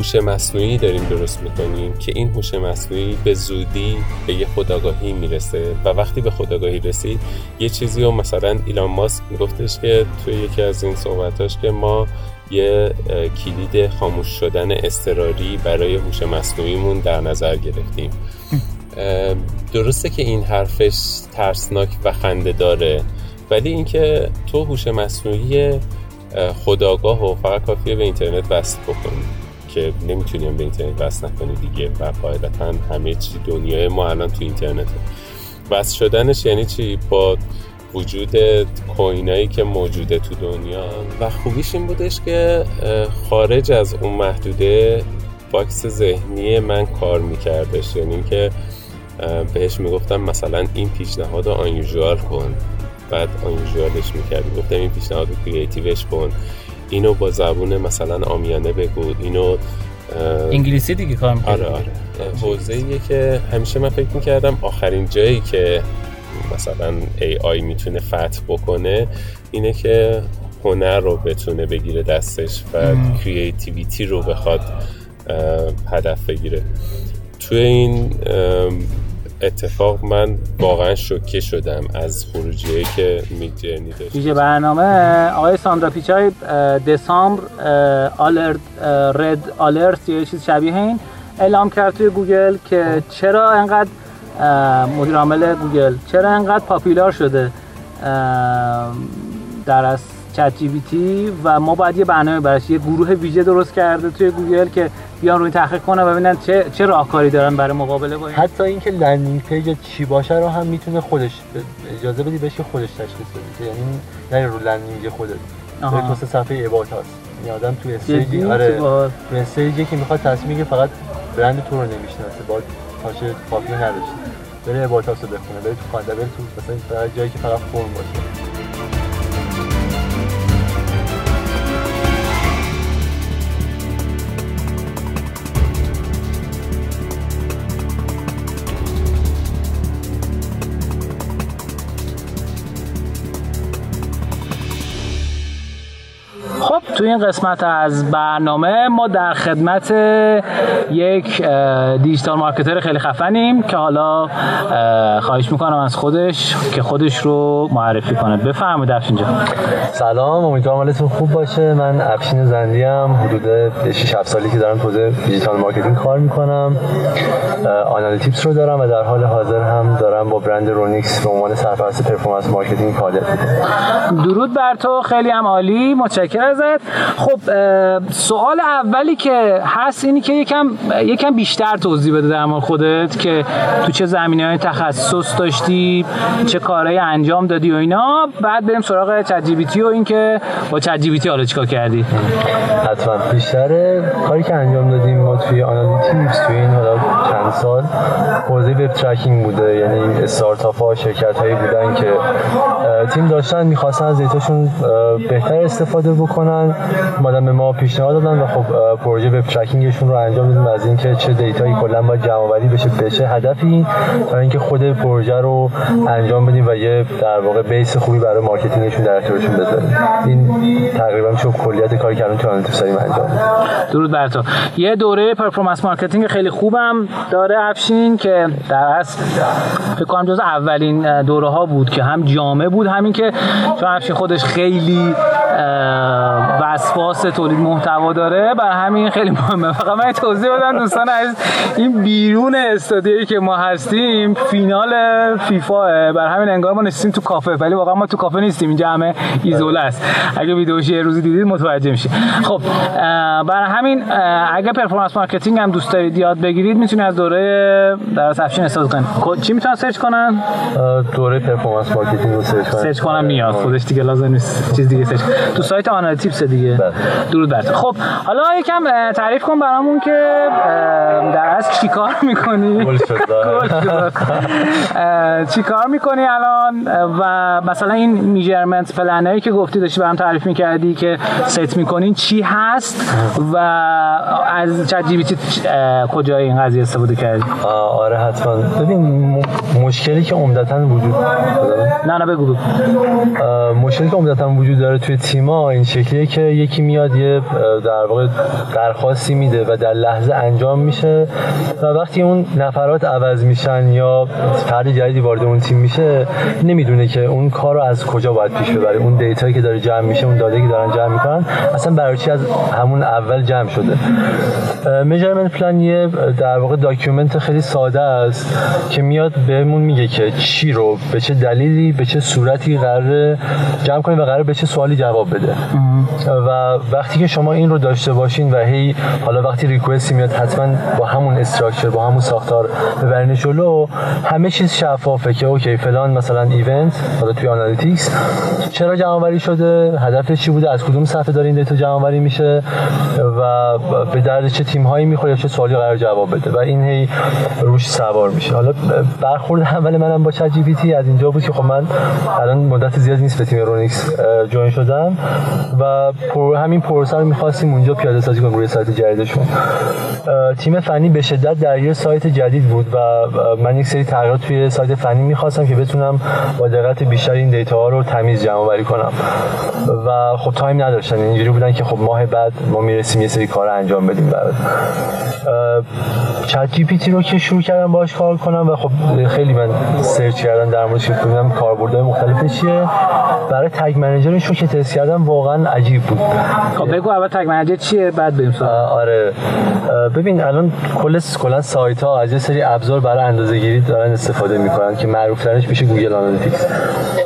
هوش مصنوعی داریم درست میکنیم که این هوش مصنوعی به زودی به یه خودآگاهی میرسه و وقتی به خودآگاهی رسید یه چیزی رو مثلا ایلان ماسک میگفتش که توی یکی از این صحبتاش که ما یه کلید خاموش شدن اضطراری برای هوش مصنوعیمون در نظر گرفتیم. درسته که این حرفش ترسناک و خنده داره، ولی اینکه تو هوش مصنوعی خودآگاه و فقط کافیه به اینترنت وصل بکنی که نمیتونیم به اینترنت وصل نکنی دیگه و قاعدتا همه چی دنیای ما الان تو اینترنته. وصل شدنش یعنی چی؟ با وجود کوینایی که موجوده تو دنیا و خوبیش این بودش که خارج از اون محدوده باکس ذهنی من کار میکردش، یعنی که بهش میگفتم مثلا این پیشنهاد رو آنیوژوال کن، بعد آنیوژوالش میکرد، گفتم این پیشنهاد رو کریتیوش کن، اینو با زبون مثلا عامیانه بگو، اینو انگلیسی دیگه کار میکرد. آره. حوزه‌ایه که همیشه من فکر میکردم آخرین جایی که مثلا AI میتونه فتح بکنه اینه که هنر رو بتونه بگیره دستش و کریتیویتی رو بخواد هدف بگیره. توی این اتفاق من واقعا شوکه شدم از خروجیه که میدجرنی داشت. دیگه برنامه آقای ساندرا پیچای دسامبر آلرت رد آلرت یه چیز شبیه این اعلام کرد توی گوگل که چرا انقدر مدیر عامل گوگل چرا انقدر پاپولار شده در از چت جی پی تی و ما باید یه برنامه براش، یه گروه ویژه درست کرده توی گوگل که بیان روی تحقیق کنن و ببینن چه راهکاری دارن برای مقابله با این. حتی اینکه لندینگ پیج چی باشه رو هم میتونه خودش اجازه بدی بشه خودش تشخیص بده، یعنی نه رو لندینگ خودت تو صفحه ابات هست. این آدم تو استیج آره مسیجی که میخواد تصمیم بگیره فقط برند تو رو نمیشناسه، باید تاشه کافی نداشته بره اباتاس رو بخونه، بره تو خانده، بره تو مثلا جایی که فقط فرم باشه. تو این قسمت از برنامه ما در خدمت یک دیجیتال مارکتر خیلی خفنیم که حالا خواهش میکنم از خودش که خودش رو معرفی کنه. بفرمایید افشین جان. سلام، امیدوارم حالتون خوب باشه. من افشین زندی ام، حدود 6-7 سالی که دارم تو دیجیتال مارکتینگ کار میکنم، آنالیتیکس رو دارم و در حال حاضر هم دارم با برند رونیکس به عنوان سرپرست پرفورمنس مارکتینگ کار میکنم. درود بر تو، خیلی هم عالی، متشکرم ازت. خب سوال اولی که هست اینی که یکم بیشتر توضیح بده در مورد خودت که تو چه زمینه‌های تخصص داشتی، چه کارهایی انجام دادی و اینا، بعد بریم سراغ چت جی پی تی و اینکه با چت جی پی تی حالا چیکار کردی. حتما بیشتر کاری که انجام دادیم ما توی آنالیتیکس توی این حالا چند سال حوزه وب ترکینگ بوده، یعنی استارتاپ‌ها، شرکت‌هایی بودن که تیم داشتن می‌خواستن از دیتاشون بهتر استفاده بکنن، اومدن به ما پیشنهاد دادن و خب پروژه وب ترکینگشون رو انجام دادیم، از اینکه چه دیتایی کلا باید جمع‌آوری بشه به چه هدفی تا اینکه خود پروژه رو انجام بدیم و یه در واقع بیس خوبی برای مارکتینگشون در اختیارشون بذاریم. این تقریبا شو کلیت کاری که الان تو آنالیتیکس داریم انجام میدیم. درود بر تو. یه دوره پرفورمنس مارکتینگ خیلی خوبم داره افشین که در اصل فکر کنم جز اولین دوره‌ها بود که هم جامع بود، همین که چون افشین خودش خیلی وسواس تولید محتوا داره برای همین خیلی مهمه. فقط من توضیح بدم دوستان عزیز، این بیرون استادیویی که ما هستیم فینال فیفا، برای همین انگار ما نشستیم تو کافه، ولی واقعا ما تو کافه نیستیم، اینجا همه ایزوله است. اگه ویدیوش یه روزی دیدید متوجه میشید. خب برای همین اگه پرفورمنس مارکتینگ هم دوست دارید یاد بگیرید میتونید از دوره درس افشین استفاده کنید. چی میتونن سرچ کنن؟ دوره پرفورمنس مارکتینگ رو سرچ کنن میاد خودش دیگه، لازم نیست چیز دیگه سرچ تو سایت آنالیتیکس دیگه. درود بر تو. خب حالا یکم تعریف کن برامون که در اصل چیکار میکنی؟ چیکار میکنی الان و مثلا این میجرمنت پلنایی که گفتی داشتی برام تعریف میکردی که ست میکنین چی هست و از چت جی پی تی کجای این قضیه استفاده کردی؟ آره حتما. ببین مشکلی که عمدتاً وجود داره، نه بگو. مشکلی که عمدتاً وجود داره توی تیم‌ها این شکلیه که یکی میاد یه در واقع درخواستی میده و در لحظه انجام میشه و وقتی اون نفرات عوض میشن یا فرد جدیدی وارد اون تیم میشه نمیدونه که اون کار رو از کجا باید پیش ببره، اون دیتایی که داره جمع میشه، اون داده که دارن جمع میکنن اصلا برای چی از همون اول جمع شده. میجرمنت پلان یه در واقع داکیومنت خیلی ساده است که میاد بهمون میگه که چی رو به چه دلیلی به چه صورتی قراره جمع کنیم و قراره به چه سوالی جواب بده. و وقتی که شما این رو داشته باشین و هی حالا وقتی ریکوئستی میاد حتما با همون استراکچر با همون ساختار ببرین جلو، همه چیز شفافه که اوکی فلان مثلا ایونت حالا توی آنالیتیکس چرا جمع آوری شده، هدفش چی بوده، از کدوم صفحه داره این دیتا جمع آوری میشه و به درد چه تیم‌هایی میخوره، چه سوالی قرار جواب بده و این هی روش سوار میشه. حالا برخورد اول منم با چت جی پی تی از اینجا بود که خب من الان مدت زیادی نیست به تیم رونیکس جوین شدم و همین پروسه رو می‌خواستیم اونجا پیاده سازی کنیم روی سایت جدیدشون. تیم فنی به شدت درگیر سایت جدید بود و من یک سری تغییرات توی سایت فنی می‌خواستم که بتونم با دقت بیشتر این دیتاها رو تمیز جمع‌آوری کنم و خب تایم نداشتن، اینجوری بودن که خب ماه بعد ما می‌رسیم یه سری کارا انجام بدیم. برات چت جی پی تی رو که شروع کردم باهاش کار کنم و خب خیلی من سرچ کردم در موردش، دیدم کاربردهای مختلفش چیه. برای تگ منیجرش رو که تست کردم واقعا عجیب بود. خب بگو اول تگ منیجر چیه بعد بریم سراغ. آره ببین الان کلا سایت‌ها از یه سری ابزار برای اندازه‌گیری دارن استفاده می‌کنن که معروف‌ترش میشه گوگل آنالیتیکس.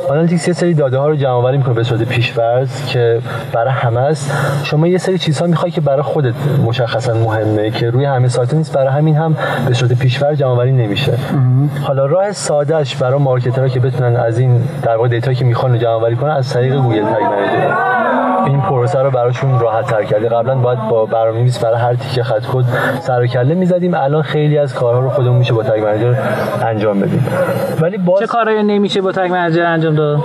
آنالیتیکس یه سری داده‌ها رو جمع‌آوری می‌کنه به صورت پیش‌فرض که برای همه است. شما یه سری چیزها می‌خوای که برای خودت مشخصاً مهمه که روی همه سایت‌ها نیست، برای همین هم به صورت پیش‌فرض جمع‌آوری نمیشه. حالا راه ساده‌اش برای مارکترها که بتونن از این در واقع دیتایی که می‌خوان جمع‌آوری کنن از طریق گوگل تگ منیجر این پروسه رو براشون راحت تر کرده. قبلا باید با برنامه‌نویس برای هر تیکه خط کد سر و کله می‌زدیم، الان خیلی از کارها رو خودمون میشه با تگ منیجر انجام بدیم. ولی باز چه کارایی نمیشه با تگ منیجر انجام داد؟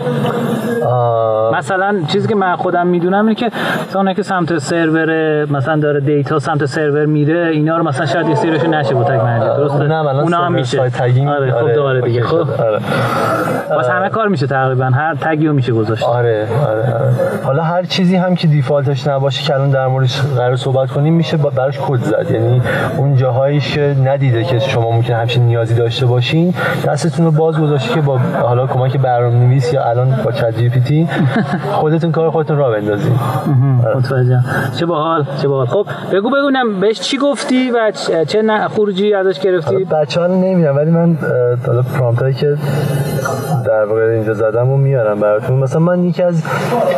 مثلا چیزی که من خودم میدونم اینه که اون که سمت سرور مثلا داره دیتا سمت سرور میره، اینا رو مثلا شاید سرورش نشه با تگ منیجر، درسته؟ اونا هم میشه. آره خب دوباره دیگه خب واسه همه کار میشه تقریبا، هر تگی رو میشه گذاشت. آره. حالا هر چیز هم که دیفالتش نباشه که الان در موردش قرار صحبت کنیم میشه براش کد زد، یعنی اون جاهایی که ندیده که شما ممکنه همچین نیازی داشته باشین دستتون رو باز گذاشته که با حالا کمک برنامه‌نویس یا الان با چت جی پی تی خودتون کار خودتون را بندازین. متوجهم. چه باحال. خب بگو ببینم بهش چی گفتی و چه خروجی ازش گرفتی؟ بچه‌ها نمی‌دونم ولی من حالا پرامپتایی که در واقع اینجا زدمو میارم براتون. مثلا من یکی از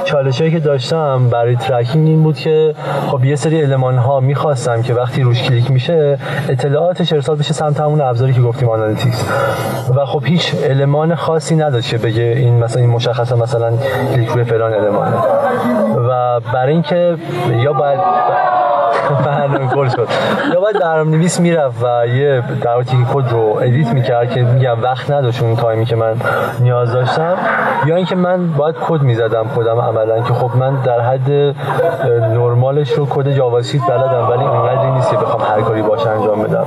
چالشایی که داشتم برای ترکینگ این بود که خب یه سری المان ها میخواستم که وقتی روش کلیک میشه اطلاعاتش ارسال بشه سمت همون ابزاری که گفتیم آنالیتیکس و خب هیچ المان خاصی نداشت که بگه این مثلا این مشخصه مثلا کلیک روی فلان المان و برای اینکه یا باید یا باید برنامه‌نویس میرفت و یه درواقع کد رو ادیت میکرد که میگم وقت نداشت اون تایمی که من نیاز داشتم، یا اینکه من باید کد میزدم خودم عملا که خب من در حد نرمالش رو کد جاوا اسکریپت بلدم ولی اونقدری نیست که بخوام هر کاری باشه انجام بدم.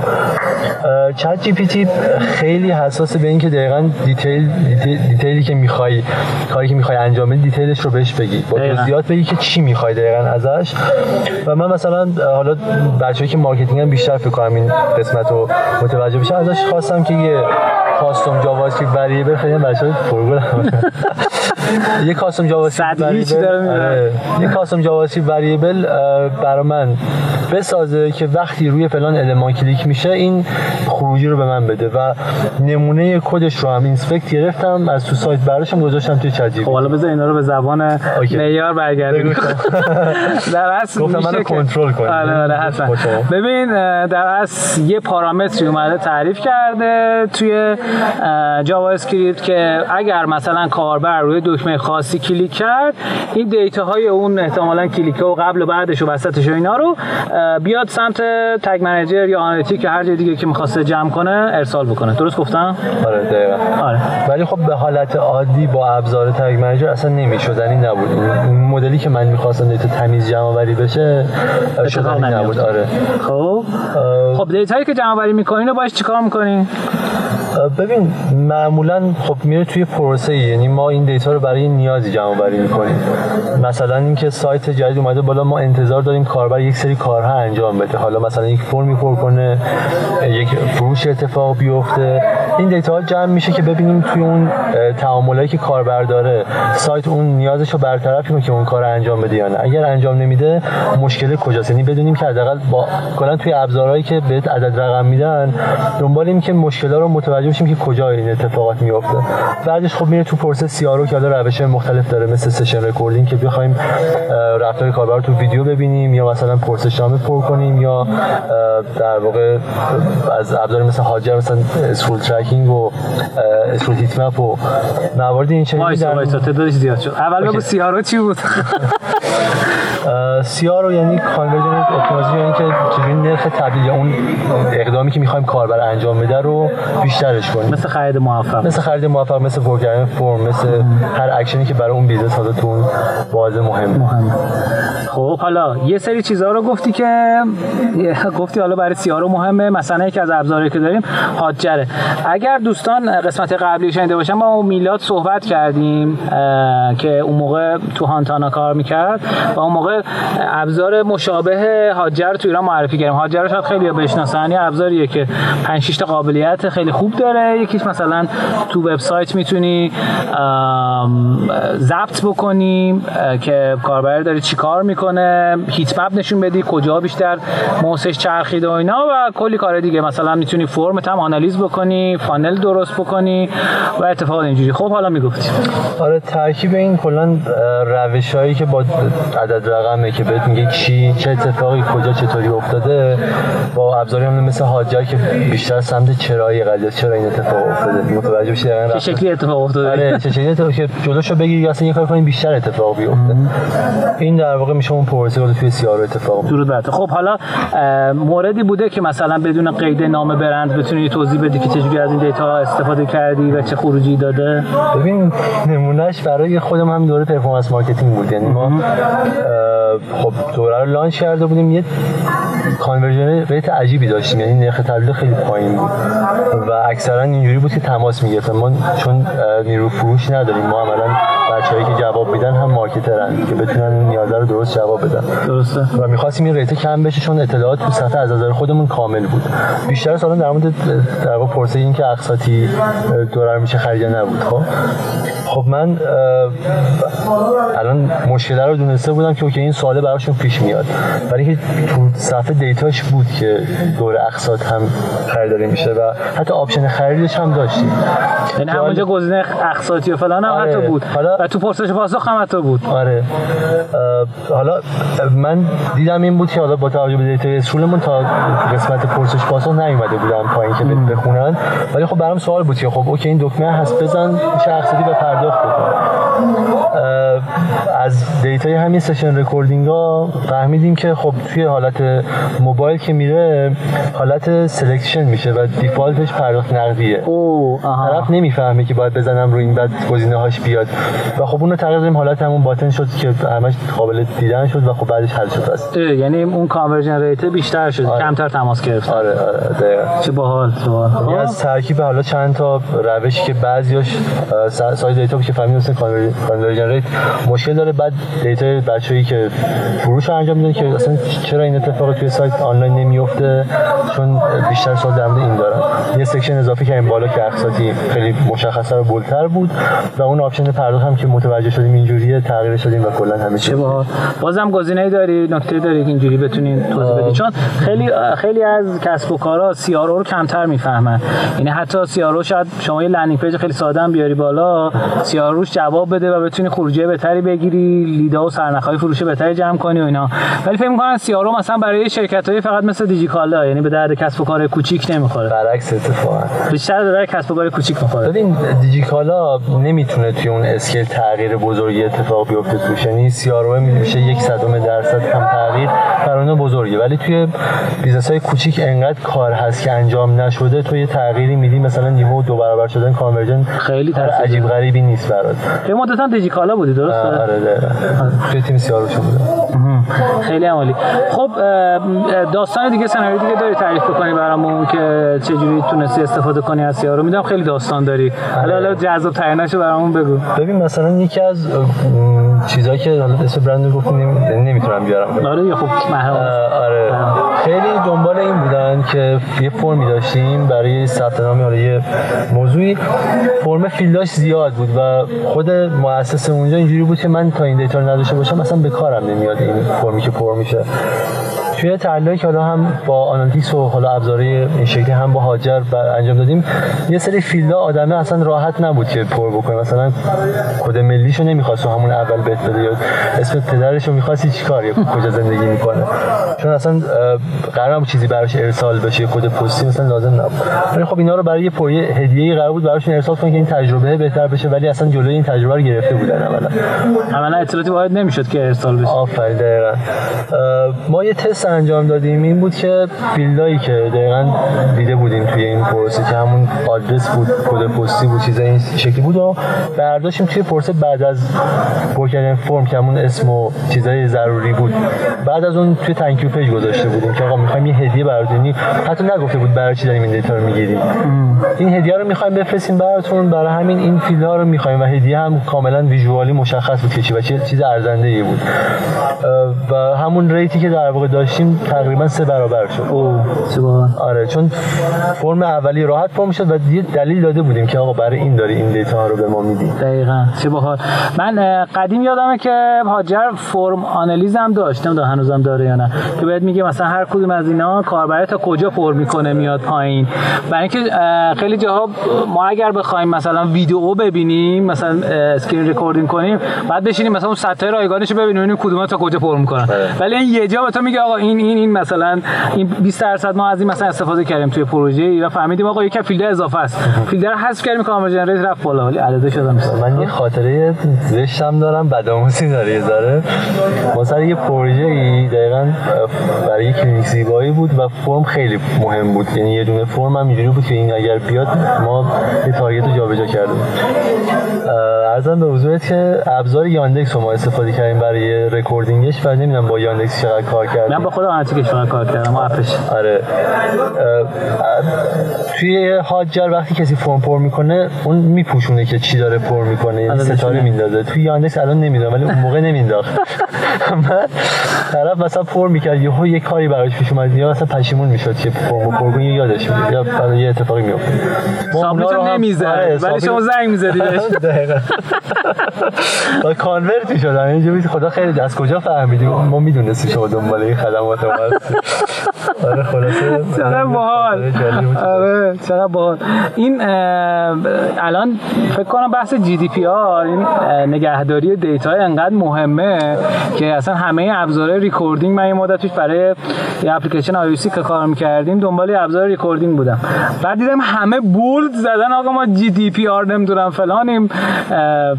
چت جی پی تی خیلی حساسه به اینکه دقیقاً دیتیلی که میخوای کاری که میخوای انجام بدی دیتیلش رو بهش بگی، با توضیحات بگی که چی میخوای دقیقاً ازش. و من مثلا حالا بچه‌ای که مارکتینگ هم بیشتر فکر کنم این قسمت رو متوجه بشن ازش خواستم که یه کاستوم جاوا اسکریپت وریبل خیلی بچه‌ها پرگل یه کاستوم جاوا اسکریپت وریبل برای من بسازه که وقتی روی فلان المان کلیک میشه این خروجی رو به من بده و نمونه کدش رو هم اینسپکت گرفتم از تو سایت براشم گذاشتم توی چت جی پی تی. خب حالا بذار اینا رو به زبان معیار برگردونیم. در اصل منو کنترل کن. آره حتما. ببین در اصل یه پارامتری اومده تعریف کرده توی جاوا اسکریپت که اگر مثلا کاربر روی دکمه خاصی کلیک کرد این دیتاهای اون احتمالاً کلیک‌ها و قبل و بعدش و وسطش و اینا رو بیاد سمت تگ منیجر یا آنالیتیک یا هر جای دیگه که می‌خواد جمع کنه ارسال بکنه. درست گفتم؟ آره دقیقاً. آره. ولی خب به حالت عادی با ابزار تگ منیجر اصلا نمی‌شدنی نبود. این مدلی که من می‌خواستم دیتا تمیز جمع‌آوری بشه شدنی نبود. آره. خب دیتایی که جمع‌آوری می‌کنین رو باش چیکار می‌کنین؟ ببین معمولا خب میره توی پروسه، یعنی ما این دیتا رو برای نیازی جمع آوری می‌کنیم. مثلا اینکه سایت جدید اومده بالا، ما انتظار داریم کاربر یک سری کارها انجام بده، حالا مثلا یک فرمی پر کنه، یک فروش اتفاق بیفته. این دیتا جمع میشه که ببینیم توی اون تعاملایی که کاربر داره سایت اون نیازش رو برطرف کنه که اون کار انجام بده یا نه. اگر انجام نمیده مشکل کجاست؟ یعنی بدونیم که حداقل با کلا توی ابزارهایی که بهت عدد رقم میدن دنبال این که مشکلا رو متوجه بشیم که کجا این اتفاقات میفته. بعدش خب میره تو پروسه سی آر او که حالا روش‌های مختلف داره، مثل سشن رکوردینگ که بخوایم رفتار کاربر رو تو ویدیو ببینیم، یا مثلا پرسه شامل پر کنیم، یا در واقع از ابزار مثل هاجر مثلا اسکرول ترکینگ و اسکرول هیت مپ و موارد این چنینی در مایساتدش زیاد شد. اول بگو سی آر او چی بود؟ سی آر او یعنی کانورژن اپتیمایزیشن، یعنی که چجوری نرخ تبدیل اون اقدامی که می‌خوایم کاربر انجام بده رو بیشترش کنیم، مثل خرید موفق، مثل پروگرام فرم، مثل هر اکشنی که برای اون بیزنس هاتون واضح مهمه. خب حالا یه سری چیزا رو گفتی که حالا برای سی آر او مهمه، مثلا یکی از ابزارهایی که داریم هاتجره. اگر دوستان قسمت قبلی شنیده باشن، ما میلاد صحبت کردیم که اون موقع تو هانتانا کار می‌کرد و اون موقع ابزار مشابه هاتجر تو ایران معرفی کردیم. هاتجر رو شاید خیلی بشناسن، یه ابزاریه که 5-6 تا قابلیت خیلی خوب داره. یکیش مثلا تو وبسایت میتونی ضبط بکنی که کاربر داره چیکار میکنه، هیت مپ نشون بدی، کجا بیشتر موسش چرخید و اینا، و کلی کار دیگه. مثلا میتونی فرمت هم آنالیز بکنی، فانل درست بکنی و اتفاقا اینجوری. خب حالا میگفتیم آره، ترکیب این کلا روشایی که با عدد رقمه که بهت میگه چی، چه اتفاقی کجا چطوری افتاده، با ابزاری هم مثل هاتجر که بیشتر سمت چرایی قضیه، چرا این اتفاق افتاده، متوجه بشی چه شکلی اتفاق افتاده. آره چه شکلی اتفاق که جلوشو بگیری اصلا یه کاری کنی بیشتر اتفاق بیفته. این در واقع میشه اون پروسه توی سی آر او اتفاق میفته. خب حالا موردی بوده که مثلا بدون قید نام برند بتونی توضیح بدی که چجوری از این دیتا استفاده کردی و چه خروجی داده؟ ببین نمونهش برای خودم هم دوره پرفورمنس مارکتینگ بود. یعنی ما خب دوره رو لانچ کرده بودیم، یه کانورژن ریت عجیبی داشتیم، یعنی نرخ تبدیل خیلی پایین بود و اکثرا اینجوری بود که تماس می‌گرفتن. ما چون نیرو فروش نداریم، ما عملاً بچه‌هایی که جواب میدن هم مارکترن که بتونن این نیازا رو درست جواب بدن. درسته. و می‌خواستیم این ریت کم بشه چون اطلاعات تو سطح از نظر خودمون کامل بود. بیشتر سوال در مورد در واقع پرسه این که اقساطی دلار میشه خرید نبود. خب من الان مشکل رو دونسته بودم که اوکی این سواله براشون پیش میاد، ولی که تو صفحه دیتاش بود که دور اقساط هم خریداری میشه و حتی آپشن خریدش هم داشتیم، یعنی همونجا گزینه اقساطی و فلان هم آره. حتی بود حالا... و تو پرسش پاسخ هم حتی بود. آره حالا من دیدم این بود که حالا با توجه به دیتای اسکولمون تا قسمت پرسش پاسخ نیومده بودم پایین که بخونن، ولی خب برام سوال بود که خب اوکی این دکمه هست بزن میشه اقساطی به پرداخت بکنه. از دیتای همین سشن رکوردینگ ها فهمیدیم که خب توی حالت موبایل که میره حالت سلکشن میشه و دیفالتش پرداخت نقدیه. طرف نمیفهمه که باید بزنم روی این بعد گزینه هاش بیاد و خب اونو تغییر دادیم، حالت همون باتن شد که همش قابل دیدن شد و خب بعدش حل شد است. یعنی اون کانورژن ریت بیشتر شد، آره. کمتر تماس گرفت. آره دقیقاً. چه باحال شما. از ترکیب حالا چند تا روشی که بعضیاش سایز دیتا که فهمیدیم مثلا کانورژن ریت مشکل داره، بعد دیتای بچه‌ای که فروش رو انجام میدن که اصلا چرا این اتفاق توی سایت آنلاین نمیفته چون بیشتر سوال در مورد این دارن. یه سکشن اضافی کردیم بالا که اقساطی خیلی مشخص‌تر و بولتر بود و اون آپشن پرداخت هم که متوجه شدیم اینجوریه تغییر شدیم و کلا همه چی. بازم گزینه‌ای داری، نکته داری که اینجوری بتونین توضیح بدی؟ چون خیلی از کسب و کارا سی آر او رو کمتر میفهمن، یعنی حتی سی آر او شاید شما یه لندینگ پیج خیلی ساده هم بیاری بالا، سی آر اوش جواب بده و بتونی خروجی بهتری بگیری، لیدا و سرنخ‌های فروش بهتری جمع کنی و اینا، ولی فکر می‌کنن سی آر او مثلا برای شرکت‌های فقط مثل دیجیکالا، یعنی به درد کسب و کار کوچیک نمی‌خوره. برعکس اتفاقا بیشتر به درد کسب و کار کوچیک می‌خوره. ببین دیجیکالا نمیتونه توی اون اسکیل تغییر بزرگی اتفاق بیفته توش، یعنی سی آر او میشه 0.01% هم تغییر فرآیند بزرگه، ولی توی بیزنس‌های کوچیک انقدر کار هست که انجام نشده، تو یه تغییری میدی مثلا یهو دو برابر شدن کانورژن خیلی عجیب غریبی نیست برات. یه مدتاً دیجیکالا بودی درسته؟ آره. توی تیم سیارو شده بودم. خیلی عالی. خب داستان دیگه، سناریوی دیگه داری تعریف بکنی برامون که چجوری تونستی استفاده کنی از سی‌آر رو؟ میدونم خیلی داستان داری، حالا جذاب تریناشو برامون بگو. ببین مثلا یکی از چیزایی که حالا اسم برند رو گفتم نمیتونم بیارم. آره خب آره خیلی دنبال این بودن که یه فرمی داشتیم برای ثبت نام، آره یه موضوعی فرم فیلداش زیاد بود و خود مؤسسه اونجا اینجوری بود که من تا این دیتا رو نداشته باشم اصلا به کارم نمیاد این فرمی که پر میشه. توی تعلیقی که حالا هم با آنالیتیکس و حالا ابزاره این شکلی هم با هاجر انجام دادیم، یه سری فیلدا آدمه اصلا راحت نبود که پر بکنه، مثلا کد ملیشو نمیخواست و همون اول بهت بده، یا اسم پدرشو میخواستی چیکار، یا کجا زندگی میکنه، چون اصلا قرار بود چیزی براش ارسال بشه، کد پستی مثلا لازم نبود. ولی خب اینا رو برای یه هدیه‌ای قرار بود براشون ارسال کنن که این تجربه بهتر بشه، ولی اصلا جلوی این تجربه رو گرفته بودن اولا اطلاعاتی واحد نمیشد که ارسال بشه. آفرین. دقیقاً ما یه تست انجام دادیم، این بود که فیلدایی که دقیقاً دیده بودیم توی این پروسه که همون آدرس بود، کد پستی بود، چیزای این شکلی بود و برداشتیم توی پروسه بعد از پر کردن فرم که همون اسم و چیزای ضروری بود، بعد از اون توی تنکیو پیج گذاشته بودیم که آقا می‌خوایم یه هدیه براتون، حتی نگفته بود برای چی داریم این دیتا رو می‌گیریم، این هدیه رو می‌خوایم بفرستیم براتون، برای همین این فیلدها رو می‌خوایم و هدیه هم کاملاً ویژوالی مشخص بود که چی و چه چیز ارزنده‌ای بود و همون ریتی که در واقع داشتیم تقریباً 3 برابر شد. آره چون فرم اولی راحت پر می‌شد و یه دلیل داده بودیم که آقا برای این داری این دیتا رو به ما میدی. دقیقاً. چه باحال. من قدیم یادمه که هاجر فرم آنالیز هم داشتم، تا هنوزم داره یا نه، که بهت میگه مثلا هر کدوم از اینا کاربر تا کجا پر می‌کنه میاد پایین. برای اینکه خیلی جاها ما اگر بخوایم مثلا ویدیو ببینیم، مثلا اسکرین رکوردینگ کنیم، بعد بشینیم مثلا اون سطح رایگانشو ببینیم کدوم‌ها تا کجا پر می‌کنه. ولی این یه جا به تو میگه آقا این مثلا این 20% ما از این مثلا استفاده کردیم توی پروژه و فهمیدیم آقا یک فیلد اضافه است، فیلد رو حذف کردیم کامل جنریت رفت بالا ولی عدد شدم. من یه خاطره زشتم دارم، بدآموزی داره. مثلا یه پروژه‌ای دقیقاً برای کلینیک زیبایی بود و فرم خیلی مهم بود، یعنی یه دونه فرم هم اینجوری بود که این اگر بیاد ما یه تارگت رو جابجا کردیم. عرضم به حضورت که ابزار یاندکس رو ما استفاده کردیم برای رکوردینگش و نمیدونم با یاندکس چقدر کار کردیم. من با خود آنالیتیکش کار کردم، اپش. آره. توی هاجر وقتی کسی فرم پر میکنه اون میپوشونه که چی داره پر میکنه، یعنی ستاره میندازه. توی یاندکس الان نمیدونم ولی اون موقع نمینداخت. من طرف مثلا پر میکرد یهو یه کاری براش پیش اومد یا مثلا پشیمون میشد که فرم پر کنه، یادش میاد یا مثلا یه اتفاقی میفته. سابمیتو نمیذاره ولی شما زنگ میزدی بهش. دقیقاً. با کانورت میشد. اینجوری خدا خیلی از کجا فهمیدی؟ ما میدونستی شما دنبال این خدمات هستی. آره خلاصه چقدر باحال. آره چقدر باحال. این الان فکر کنم بحث GDPR، این نگهداری دیتا انقدر مهمه که اصلا همه ابزارهای ریکوردینگ، من یه مدت پیش برای یه اپلیکیشن آیوسی که کار می‌کردیم دنبال ابزار ریکوردینگ بودم، بعد دیدم همه بولد زدن آقا ما GDPR نمیدونم فلانیم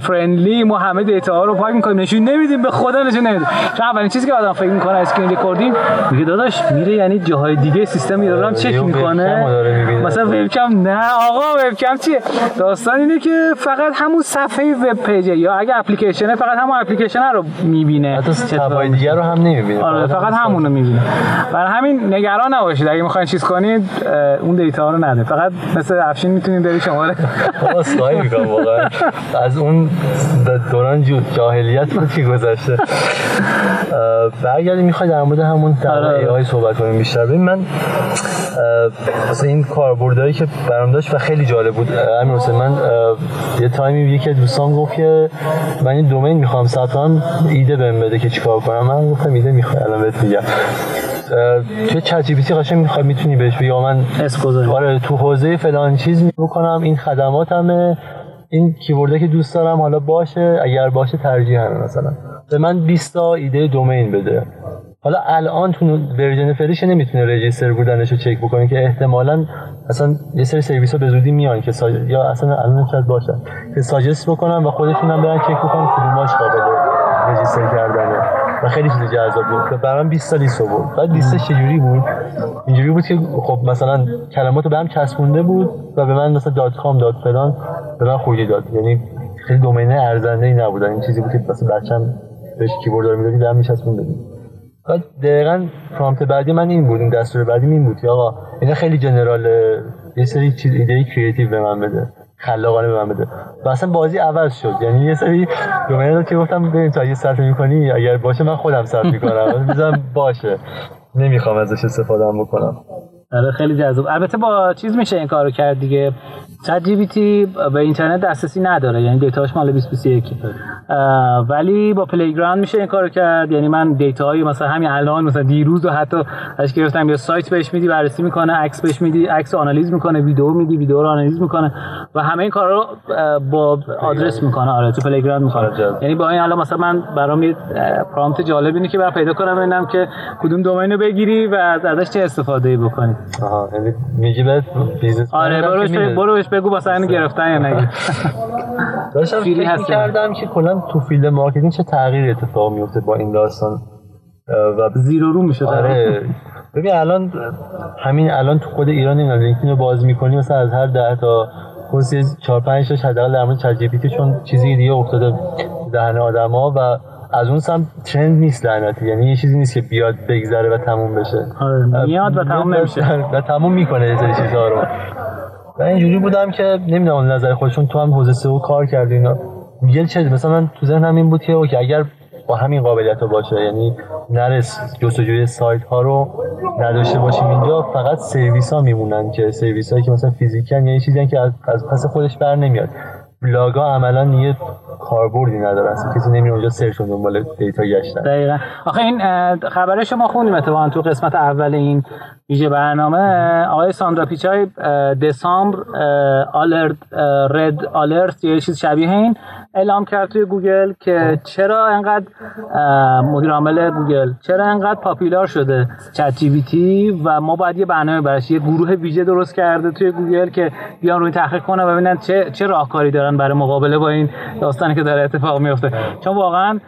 فرندلی، ما همه دیتاها رو پاک می‌کنیم، نشون نمیدیم، به خدا نشون نمیدیم. چون اولین چیزی که آدم فکر می‌کنه اسکرین ریکوردینگ، میگه داداش میره یعنی جاهای دیگه سیستم ایرانم چک می‌کنه، مثلا وبکم. نه آقا وبکم چیه؟ داستان اینه که فقط همون صفحه وب پیج یا اگه اپلیکیشنه فقط همون اپلیکیشن رو می‌بینه، حتی تبای دیگه رو هم نمی‌بینه. آره فقط همون رو می‌بینه. برای همین نگران نباشید اگه می‌خواید چیز کنید اون دیتا رو نده، فقط مثل افشین می‌تونید برید شما رو خلاصای می‌کنم. واقعا از اون دوران جاهلیت بود که گذشته. برگردیم می‌خواید در مورد همون AI صحبت کنیم بیشتر. ببین من مثلا این کاربردایی که برام داشت و خیلی جالب بود امیر حسین، من یه تایمی یکی از دوستام گفت که من این دومین می‌خوام ساتان ایده بهم بده که چیکار کنم، من گفتم ایده می‌خوام الان بهت میگم. چه چت جی پی تی قشنگ می‌خوام می‌تونی بهش بگی من اس گذارم، آره تو حوزه فلان چیز می‌کنم، این خدماتمه، این کیورده که دوست دارم حالا باشه، اگر باشه ترجیحاً مثلا به من 20 تا ایده دومین بده. حالا الان تو ورژن فریش نمیتونه رجیستر بودنش رو چک بکنه که احتمالاً اصلا یه سری سرویس‌ها به زودی میان که یا اصلا الان شاید باشن که ساجست بکنن و خودشون هم برن چک بکنن کدوماش قابل رجیستر کردنه و خیلی چیز جذاب بود. برام 20 تا لیست بود. بعد لیستش چجوری بود؟ اینجوری بود که خب مثلا کلماتو به هم چسبونده بود و به من مثلا .com .فلان به من خوجی داد، یعنی خیلی دومین ارزنده‌ای نبود. این چیزی بود که مثلا بچه‌م بهش کیبورد رو میدادی در میشد اون ببین. بعد دقیقاً پرامپت بعدی من این بود، این دستور بعدی این بود که آقا اینا خیلی جنراله، یه سری چیز ایده کریتیو به من بده، خلاقانه به من بده. و اصلا بازی عوض شد، یعنی یه سری دومینو که گفتم ببین تو اگه صرف می‌کنی اگر باشه من خودم صرف می‌کنم، می‌ذارم باشه، نمی‌خوام ازش استفاده بکنم. آره خیلی جذاب. البته با چیز میشه این کارو کرد دیگه، چت جی پی تی به اینترنت دسترسی نداره، یعنی دیتاش مال 2021، ولی با پلی گراوند میشه این کارو کرد. یعنی من دیتاهای مثلا همین الان مثلا دیروز و حتی اش گرفتم، یه سایت بهش میدی بررسی میکنه، عکس بهش میدی عکس آنالیز میکنه، ویدیو میدی ویدیو رو آنالیز میکنه و همه این کارا رو با آدرس میکنه. آره تو پلی گراوند میخواد. یعنی با این الان مثلا من برام یه پرامپت جالب اینه که بعد پیدا کنم ببینم که کدوم دومینو بگیری و ازش چه استفاده بکنی. آها یعنی میگی بعد بیزنس. آره بروش بگو واسه اینو گرفتن یا نگی. داشتم فکر کردم که کلا تو فیلد مارکتینگ چه تغییر اتفاق میفته با این داستان و زیرو رو میشه. آره ببین الان همین الان تو خود ایران اینا لینکدین رو باز میکنی، مثلا از هر 10 تا کسی 4 5 تاش حداقل در مورد چت جی پی تی، چون چیزی دیگه افتاده دهن آدما و از اون سم ترند نیست لعنتی، یعنی یه چیزی نیست که بیاد بگذره و تموم بشه. آره میاد و تموم نمیشه و تموم میکنه یه سری چیزا رو. من اینجوری بودم که نمیدونم نظر خودشون، تو هم حوزه سئو کار کردی اینا، میگن چه مثلا من تو ذهنم این بود که اوکی اگر با همین قابلیت‌ها باشه، یعنی نرس جستجوی سایت ها رو نداشته باشیم، اینجا فقط سرویس ها میمونن که سرویس هایی که مثلا فیزیکن، یعنی چیزی که از پس خودش بر نمیاد. بلاگا عملاً یه کاربردی نداره، اصلا کسی نمیره اونجا سرچ کنه دنبال دیتا گشتن. دقیقاً. آخه این خبرش ما خوندیم اتفاقاً تو قسمت اول این ویژه برنامه، آقای ساندرا پیچای دسامبر آلرت رد آلرت یه چیز شبیه این اعلام کرد توی گوگل که چرا انقدر مدیر عامل گوگل چرا انقدر پاپولار شده چت جی پی تی و ما باید یه برنامه براش، یه گروه ویژه درست کرده توی گوگل که بیان روی تحقیق کنه و ببینن چه راهکاری دارن برای مقابله با این داستانی که داره اتفاق میفته. چون واقعا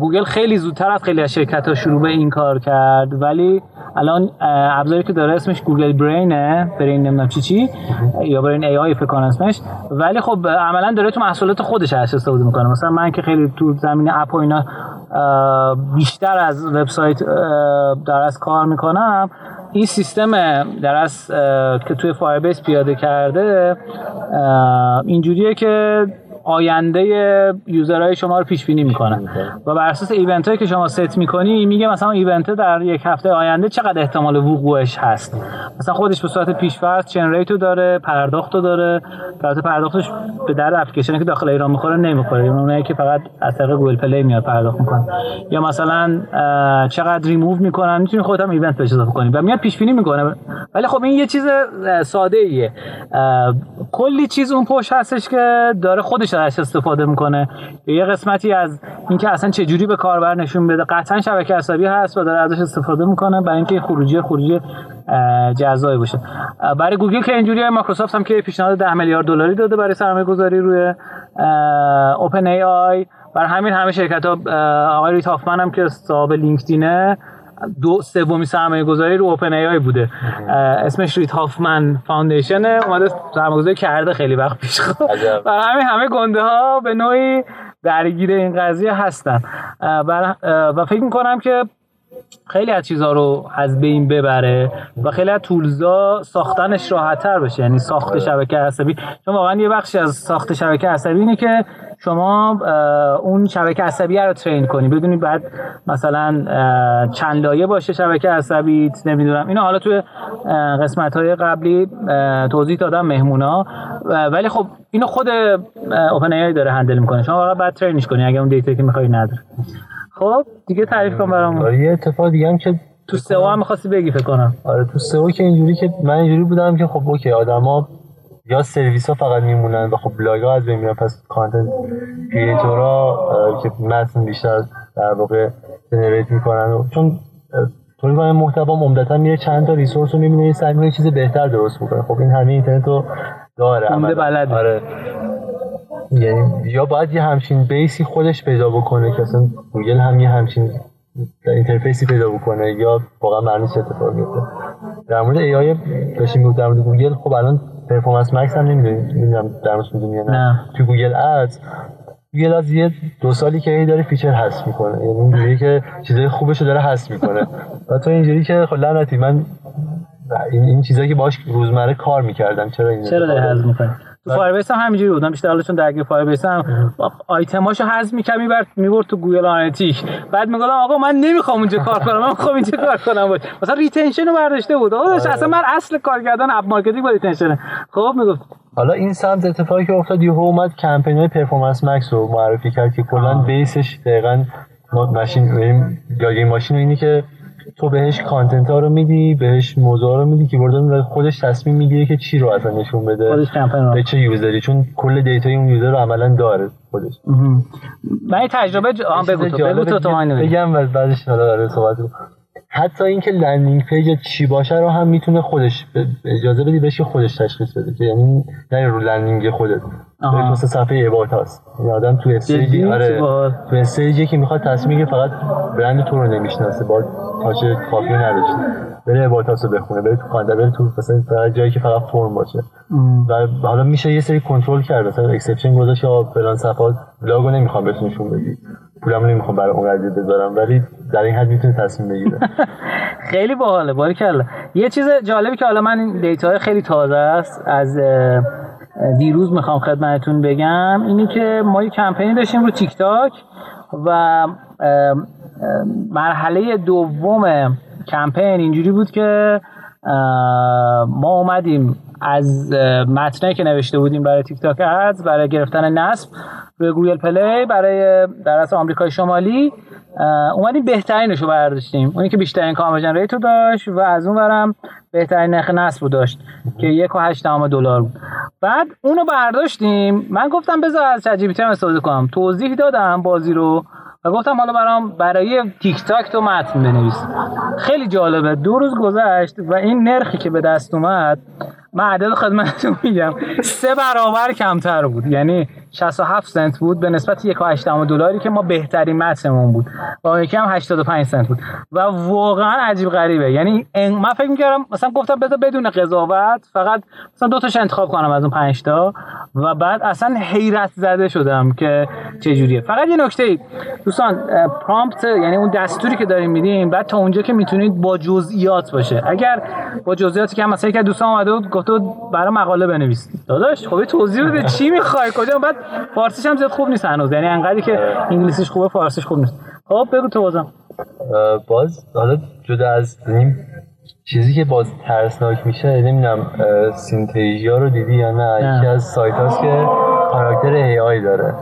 گوگل خیلی زودتر از خیلی از شرکت‌ها شروع به این کار کرد، ولی الان ابزاری که داره اسمش گوگل برینه، برین نمیدونم چی یا برین ای آی فکر کنم اسمش، ولی خب عملاً داره تو محصولات خودش استفاده میکنه. مثلا من که خیلی تو زمین اپ و اینا بیشتر از وبسایت درست کار میکنم، این سیستم درست که توی فایربیس پیاده کرده اینجوریه که آینده یوزرهای شما رو پیش بینی میکنه و بر اساس ایونت هایی که شما ست میکنی میگه مثلا ایونت در یک هفته آینده چقدر احتمال وقوعش هست. مثلا خودش به صورت پیش فرض جنریتو داره، پرداختو داره، البته پرداختش به در اپلیکیشنی که داخل ایران میخوره نمیخوره، اونایی که فقط از طریق گوگل پلی میاد پرداخت میکنه، یا مثلا چقدر ریموو میکنن، میتونی خودت هم ایونت بهش اضافه کنی و میاد پیش بینی میکنه. ولی خب این یه چیز ساده ایه، کلی چیز اون پشت هستش که داره خودش ازش استفاده میکنه. یه قسمتی از اینکه اصلا چه جوری به کاربر نشون بده، قطعا شبکه عصبی هست و داره ازش استفاده میکنه برای اینکه خروجی جزایی باشه. برای گوگل که اینجوریه، مایکروسافت هم که پیشنهاد $10 میلیارد داده برای سرمایه‌گذاری روی اوپن ای آی، برای همین همه شرکت‌ها، آقای ریت هافمن هم که صاحب لینکدینه 2/3 سرمایه‌گذاری رو اوپن ای آی بوده. اسمش ریت هافمن فاندیشن، اومده سرمایه‌گذاری کرده خیلی وقت پیش. برای همه گنده ها به نوعی درگیر این قضیه هستن و فکر می‌کنم که خیلی از چیزا رو از بین ببره و خیلی از تولزا ساختنش راحت‌تر بشه، یعنی ساخت شبکه عصبی. چون واقعا یه بخشی از ساخت شبکه عصبی اینه که شما اون شبکه عصبی رو ترین کنی، بدونی بعد مثلا چند لایه باشه شبکه عصبیت، نمیدونم اینا. حالا توی قسمت‌های قبلی توضیح دادم مهمونا، ولی خب اینو خود اوپن ای آی داره هندل می‌کنه، شما واقعا بعد ترینش کنی اگه اون دیتایی که می‌خوای نداره. خب دیگه تعریف کن برامون. یه اتفاق دیگه هم که تو سئو هم می‌خواستی بگی فکر کنم. آره تو سئو که اینجوری که من اینجوری بودم که خب اوکی آدما یا سرویس‌ها فقط میمونن و خب بلاگ‌ها از بین میرن، پس کانتنت کریئتورها که متن بیشتر در واقع جنریت می‌کنن و چون طوری با محتوا عمدتاً میره چند تا ریسورس رو می‌بینه، سعی می‌کنه چیز بهتر درست بکنه. خب این همه اینترنت رو داره. آره یعنی یا باید یه همچین بیسی خودش پیدا بکنه که اصلا گوگل هم یه همچین اینترفیسی پیدا بکنه یا واقعا معنی چه اتفاقی میفته. در مورد ای آی داشتیم میگفتیم، در مورد گوگل خب الان پرفورمنس مکس هم نمیدونم در موردش میدونی یا نه. تو گوگل ادز گوگل از یه دو سالی که داره فیچر حذف میکنه، یعنی اینجوری که چیزای خوبشو داره حذف میکنه و تو اینجوری که خب لعنتی من این چیزایی که باهاش روزمره کار میکردم چرا داره حذف میکنه؟ تو فایربیس هم همینجوری بودم، بیشتر حالشون درگیر فایربیس هم آیتماشو حذف می‌کرد می‌برد تو گوگل آنالیتیک، بعد میگفتم آقا من نمیخوام اونجا کار کنم، من می‌خوام اینجا کار کنم. بود مثلا ریتنشن رو برداشته بود، اصلا من اصل کارگردان اپ مارکتینگ با ریتنشن. خب میگفت حالا این سمت اتفاقی که افتاد، یهو اومد کمپین‌های پرفورمنس مکس رو معرفی کرد که کلاً بیسش دقیقاً ماشین گیم ماشین اینی که تو بهش کانتنت ها رو میدی، بهش موضوع رو میدی که برده خودش تصمیم میگیره که چی رو اصلا نشون بده، خودش کمپین به چه یوزری، چون کل دیتای اون یوزر رو عملا داره خودش. من این تجربه بگو تو بگم و بعدش داره صحبت رو. حتی اینکه لندینگ پیج چی باشه رو هم میتونه خودش اجازه بدی بهش خودش تشخیص بده، که یعنی نه رو لندینگ خودت به مثلا صفحه ابات هست، یه آدم تو استیج تو استیجی که میخواد تصمیمی که فقط برند تو رو نمیشناسه با تاچ کافی نداشته بره اباتاسو بخونه، بره تو کاندبل تو مثلا جایی که فقط فرم باشه و حالا میشه یه سری کنترل کرد، مثلا اکسپشن گذاشت یا فلان صفحات لاگو نمیخوام بهتون نشون بدید، پولمو نمیخوام برای اون قضیه بذارم، ولی در این حد میتونه تصمیم بگیره. خیلی باحاله، باریکلا. یه چیز جالبی که حالا من این دیتاهای خیلی تازه است از دیروز میخوام خدمتتون بگم اینی که ما یه کمپینی داشتیم رو تیک تاک و مرحله دوم کمپین اینجوری بود که ما اومدیم از متنی که نوشته بودیم برای تیک تاک ادز برای گرفتن نصب روی گوگل پلی برای در اصل آمریکای شمالی اومدیم بهترینش رو برداشتیم، اونی که بیشترین کانورژن ریت رو داشت و از اون برم بهترین نرخ نصب رو داشت که $1.8 بود. بعد اونو برداشتیم، من گفتم بذار از چت جی پی تی استفاده کنم، توضیح دادم بازی رو و گفتم حالا برام برای تیک تاک تو متن بنویس. خیلی جالبه، 2 روز گذشت و این نرخی که به دست اومد، من عدد خدمتتون میگم، 3 برابر کمتر بود، یعنی 67 سنت بود به نسبت $1.8 که ما بهترین متنمون بود و یکی هم 85 سنت بود و واقعا عجیب غریبه. یعنی من فکر می‌کردم مثلا گفتم بذار بدون قضاوت فقط مثلا 2 تاش انتخاب کنم از اون 5 تا و بعد اصلا حیرت زده شدم که چه جوریه. فقط یه نکته دوستان، پرامپت یعنی اون دستوری که داریم میدیم بعد تا اونجا که میتونید با جزئیات باشه، اگر با جزئیاتی که مثلا یک دوستان اومده بود گفت برای مقاله بنویس، داداش خب توضیح بده چی می‌خوای کجا، بعد فارسیش هم زیاد خوب نیست هنوز، یعنی انقدری که انگلیسیش خوبه فارسیش خوب نیست. خب بگو تو بازم باز حالا جدا از این چیزی که باز ترسناک میشه، نمیدونم سینتیژیا رو دیدی یا نه، یکی از سایت هاست که کاراکتر ای آی داره.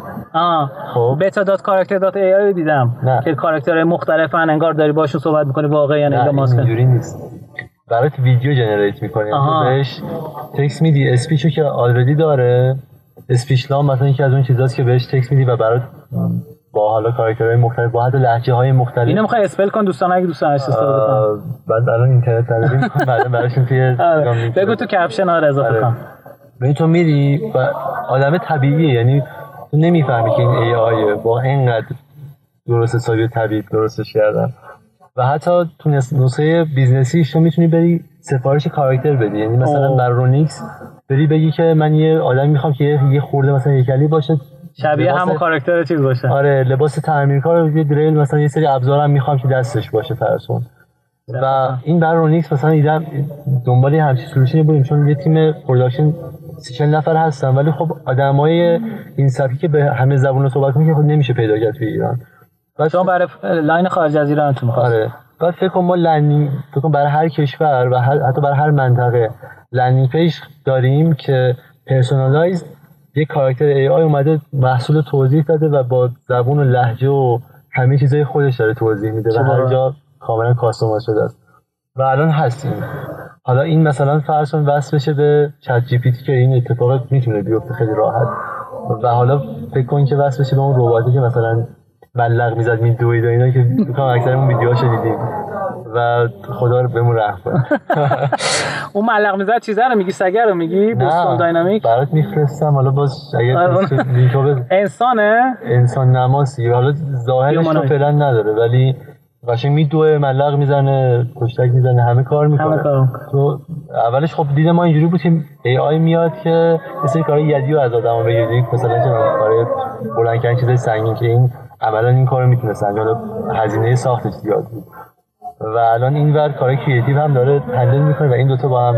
خب beta.character.ai رو دیدم نه. که کاراکترهای مختلفن، انگار داری باشون صحبت می‌کنی واقعا، یعنی ایلان ماسک اینجوری نیست، برات ویدیو جنریت می‌کنه، تو بهش تکست میدی، اسپیچو که آلردی داره، اسپیچ لام مثلا یکی از اون چیزاست که بهش تکست میدی و برات با حالا کاراکترهای مختلف با حد لهجه‌های مختلف اینو می‌خوای اسپل کن دوستان، اگه دوستان استفاده کنن بعد الان اینترنت داره می‌کنه بعد براشون توی بگو تو کپشن ها اضافه کن. ببین تو میری و آدم طبیعیه، یعنی تو نمی‌فهمی که این ای آی با اینقدر درست حسابی طبیعی درستش کردن و حتی تو نسخه بیزنسیش تو میتونی بری سفارش کاراکتر بدی، یعنی مثلا بر رونیکس بری بگی که من یه آدم میخوام که یه خورده مثلا یکلی باشه شبیه همون کاراکتر چیز باشه، آره لباس تعمیرکار، یه دریل مثلا یه سری ابزارم میخوام که دستش باشه فرسون و این بر رونیکس مثلا دیدم دنبال همچین سولوشنی بودیم چون یه تیم پروداکشن 34 نفر هستن، ولی خب آدمای این سبکی که به همه زبون صحبت میکنن خب نمیشه پیدا کرد تو ایران، باشه برای لاین خارج از ایران تو می‌خواد. آره. بعد فکر کنم ما لندینگ فکر کنم برای هر کشور و حتی برای هر منطقه لندینگ پیج داریم که پرسونالایز یک کاراکتر ای آی اومده محصول توضیح داده و با زبون و لهجه و همه چیزای خودش داره توضیح میده و هر جا کاملا کاستومایز شده است. و الان هستیم. حالا این مثلا فرسون وصل بشه به چت جی پی تی که این اتفاق میتونه بیفته خیلی راحت. و حالا فکر کن که وصل بشه به اون رباتی که مثلا بلغ میزد میدوید و اینا که بکنم اکثرمون ویدیوهاشو دیدیم و خدا رو بهمون رحم کنه. اون ملغ میزد چیزا رو میگی، سگر رو میگی، بوستون داینامیک برات میفرستم، حالا باز اگر لینکو بزن. انسانه انسان نماسی، حالا ظاهرش رو فعلا نداره ولی قشنگ میدوه، ملق میزنه، کشتک میزنه، همه کار میکنه. تو اولش خب دیدم ما اینجوری بود که AI میاد که مثل کارهای یدی رو از آدم بگیره، مثلا چه کارهای بلند کردن چیزای سنگین که این عملا این کارو میتونه سنجال هزینه ساختش زیاد بود. و الان اینور کارهای کریتیو هم داره هندل میکنه و این دوتا با هم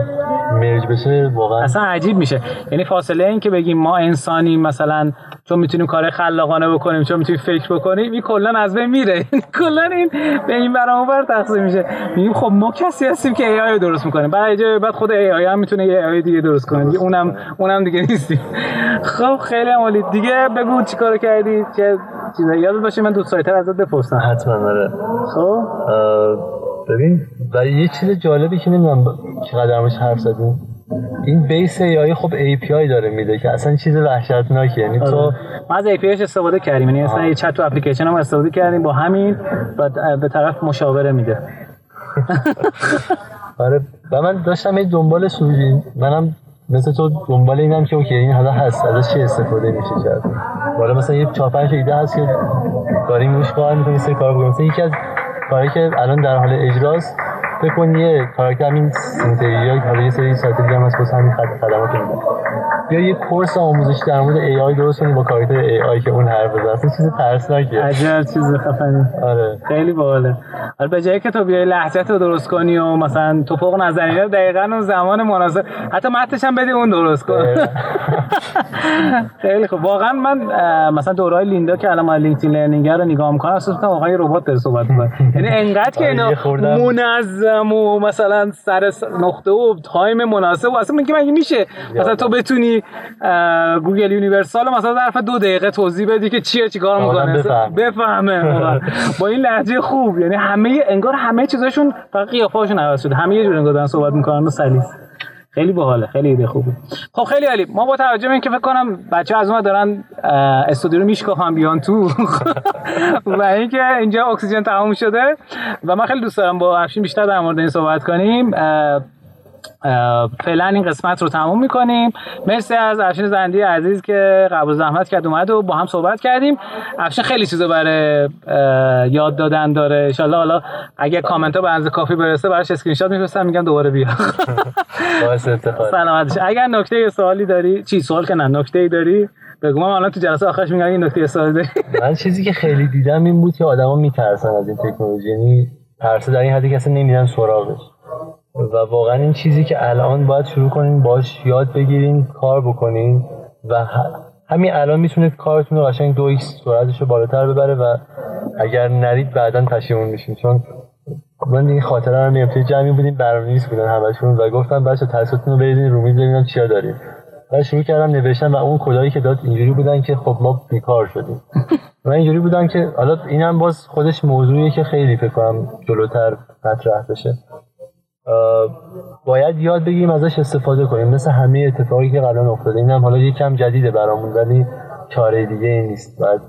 مرج بشه واقعا اصلا عجیب میشه. یعنی فاصله این که بگیم ما انسانی مثلا چون میتونیم کار خلاقانه بکنیم، چون میتونیم فکر بکنیم، این کلا از بین میره، کلا این به این برابر تقسیم میشه. میگیم خب ما کسی هستیم که AI رو درست میکنه، بعد خود AI هم میتونه یه AI دیگه درست کنه، اونم دیگه نیستیم. خب خیلی عالی. دیگه بگو چیکار کردی، چه چیزایی یادت باشه من دو سایت ازت بپرسم؟ حتما. آره خب ببین و یه چیز جالبی که نمیدونم چقدر همش حرف زدیم، این بیس AI خب API داره میده که اصلا چیز وحشتناکیه. یعنی تو ما از APIش استفاده کردیم، یعنی اصلا یه چت تو اپلیکیشن هم استفاده کردیم با همین و به طرف مشاوره میده. آره و من داشتم این دنبال سوژین، منم مثل تو دنبال اینم که اوکی این حالا هست ازش چی استفاده میشه کرد. حالا مثلا یه 4-5 ایده هست که داریم روش کار میکنیم، سری کار بکنیم. مثلا یکی از کاری که الان در حال اجراست فکر کن یه کاراکتر همین سینتزیا، حالا یه سری سایت دیگه هم هست واسه همین خدمات میده، بیا یه کورس آموزشی در مورد AI درست کنیم با کاراکتر AI که اون حرف بزنه. اصلا چیز ترسناکه، عجب چیز خفنه. آره خیلی باحاله. حالا به جایی که تو بیای لهجت رو درست کنی و مثلا تو فوق نظریه دقیقاً اون زمان مناسب حتی متنش هم بدی اون درست کن. خیلی خوب. واقعا من مثلا دورهای لیندا که الان لینکدین لرنینگ رو نگاه می‌کنم احساس می‌کنم واقعا یه ربات داره صحبت می‌کنه. یعنی انقدر که اینا منظم و مثلا سر نقطه و تایم مناسب و اصلا میگه میشه مثلا تو بتونی گوگل یونیورسال مثلا ظرف 2 دقیقه توضیح بدی که چیه چیکار می‌کنه بفهمه با این لهجه خوب. یعنی همه انگار همه چیزاشون فقط قیافه‌شون عوض شده، همه یه جور انگار دارن صحبت می‌کنن و سلیس. خیلی باحاله، خیلی ایده خوبه. خب خیلی عالی. ما با توجه به اینکه فکر کنم بچه‌ها از اون دارن استودیو رو میشکافن بیان تو و اینکه اینجا اکسیژن تمام شده و من خیلی دوست دارم با افشین بیشتر در مورد این صحبت کنیم. فعلا این قسمت رو تموم میکنیم. مرسی از افشین زندی عزیز که قبول زحمت کرد اومد و با هم صحبت کردیم. افشین خیلی چیزا برای یاد دادن داره، ان شاءالله حالا اگه کامنت ها به اندازه کافی برسه براش اسکرین شات میفرستم میگم دوباره بیا. باعث افتخار. سلامتش. اگر نکته یا سوالی داری، نکته‌ای داری بگو. من الان تو جلسه آخرش میگم این نکته سوال داری. من چیزی که خیلی دیدم این بود که آدما میترسن از این تکنولوژی، یعنی ترس در این حدی که اصلا نمیرن سراغش. و واقعا این چیزی که الان باید شروع کنین باش یاد بگیرین، کار بکنین و همین الان میتونه کارتون رو قشنگ 2x سرعتش رو بالاتر ببره و اگر نرید بعداً پشیمون میشین. چون من این خاطره رو میام توی جمعی بودیم برنامه‌نویس بودن همشون و گفتم بچا تاسیساتون رو بریزین رو میز ببینم چیا دارین. من شروع کردم نوشتن و اون کدایی که داد اینجوری بودن که خب ما بیکار شدیم. من اینجوری بودن که حالا اینم باز خودش موضوعیه که خیلی فکر کنم جلوتر مطرح بشه. باید یاد بگیریم ازش استفاده کنیم مثل همه اتفاقی که قبلا افتاده. اینم حالا یکم جدیده برامون ولی چاره دیگه این نیست، باید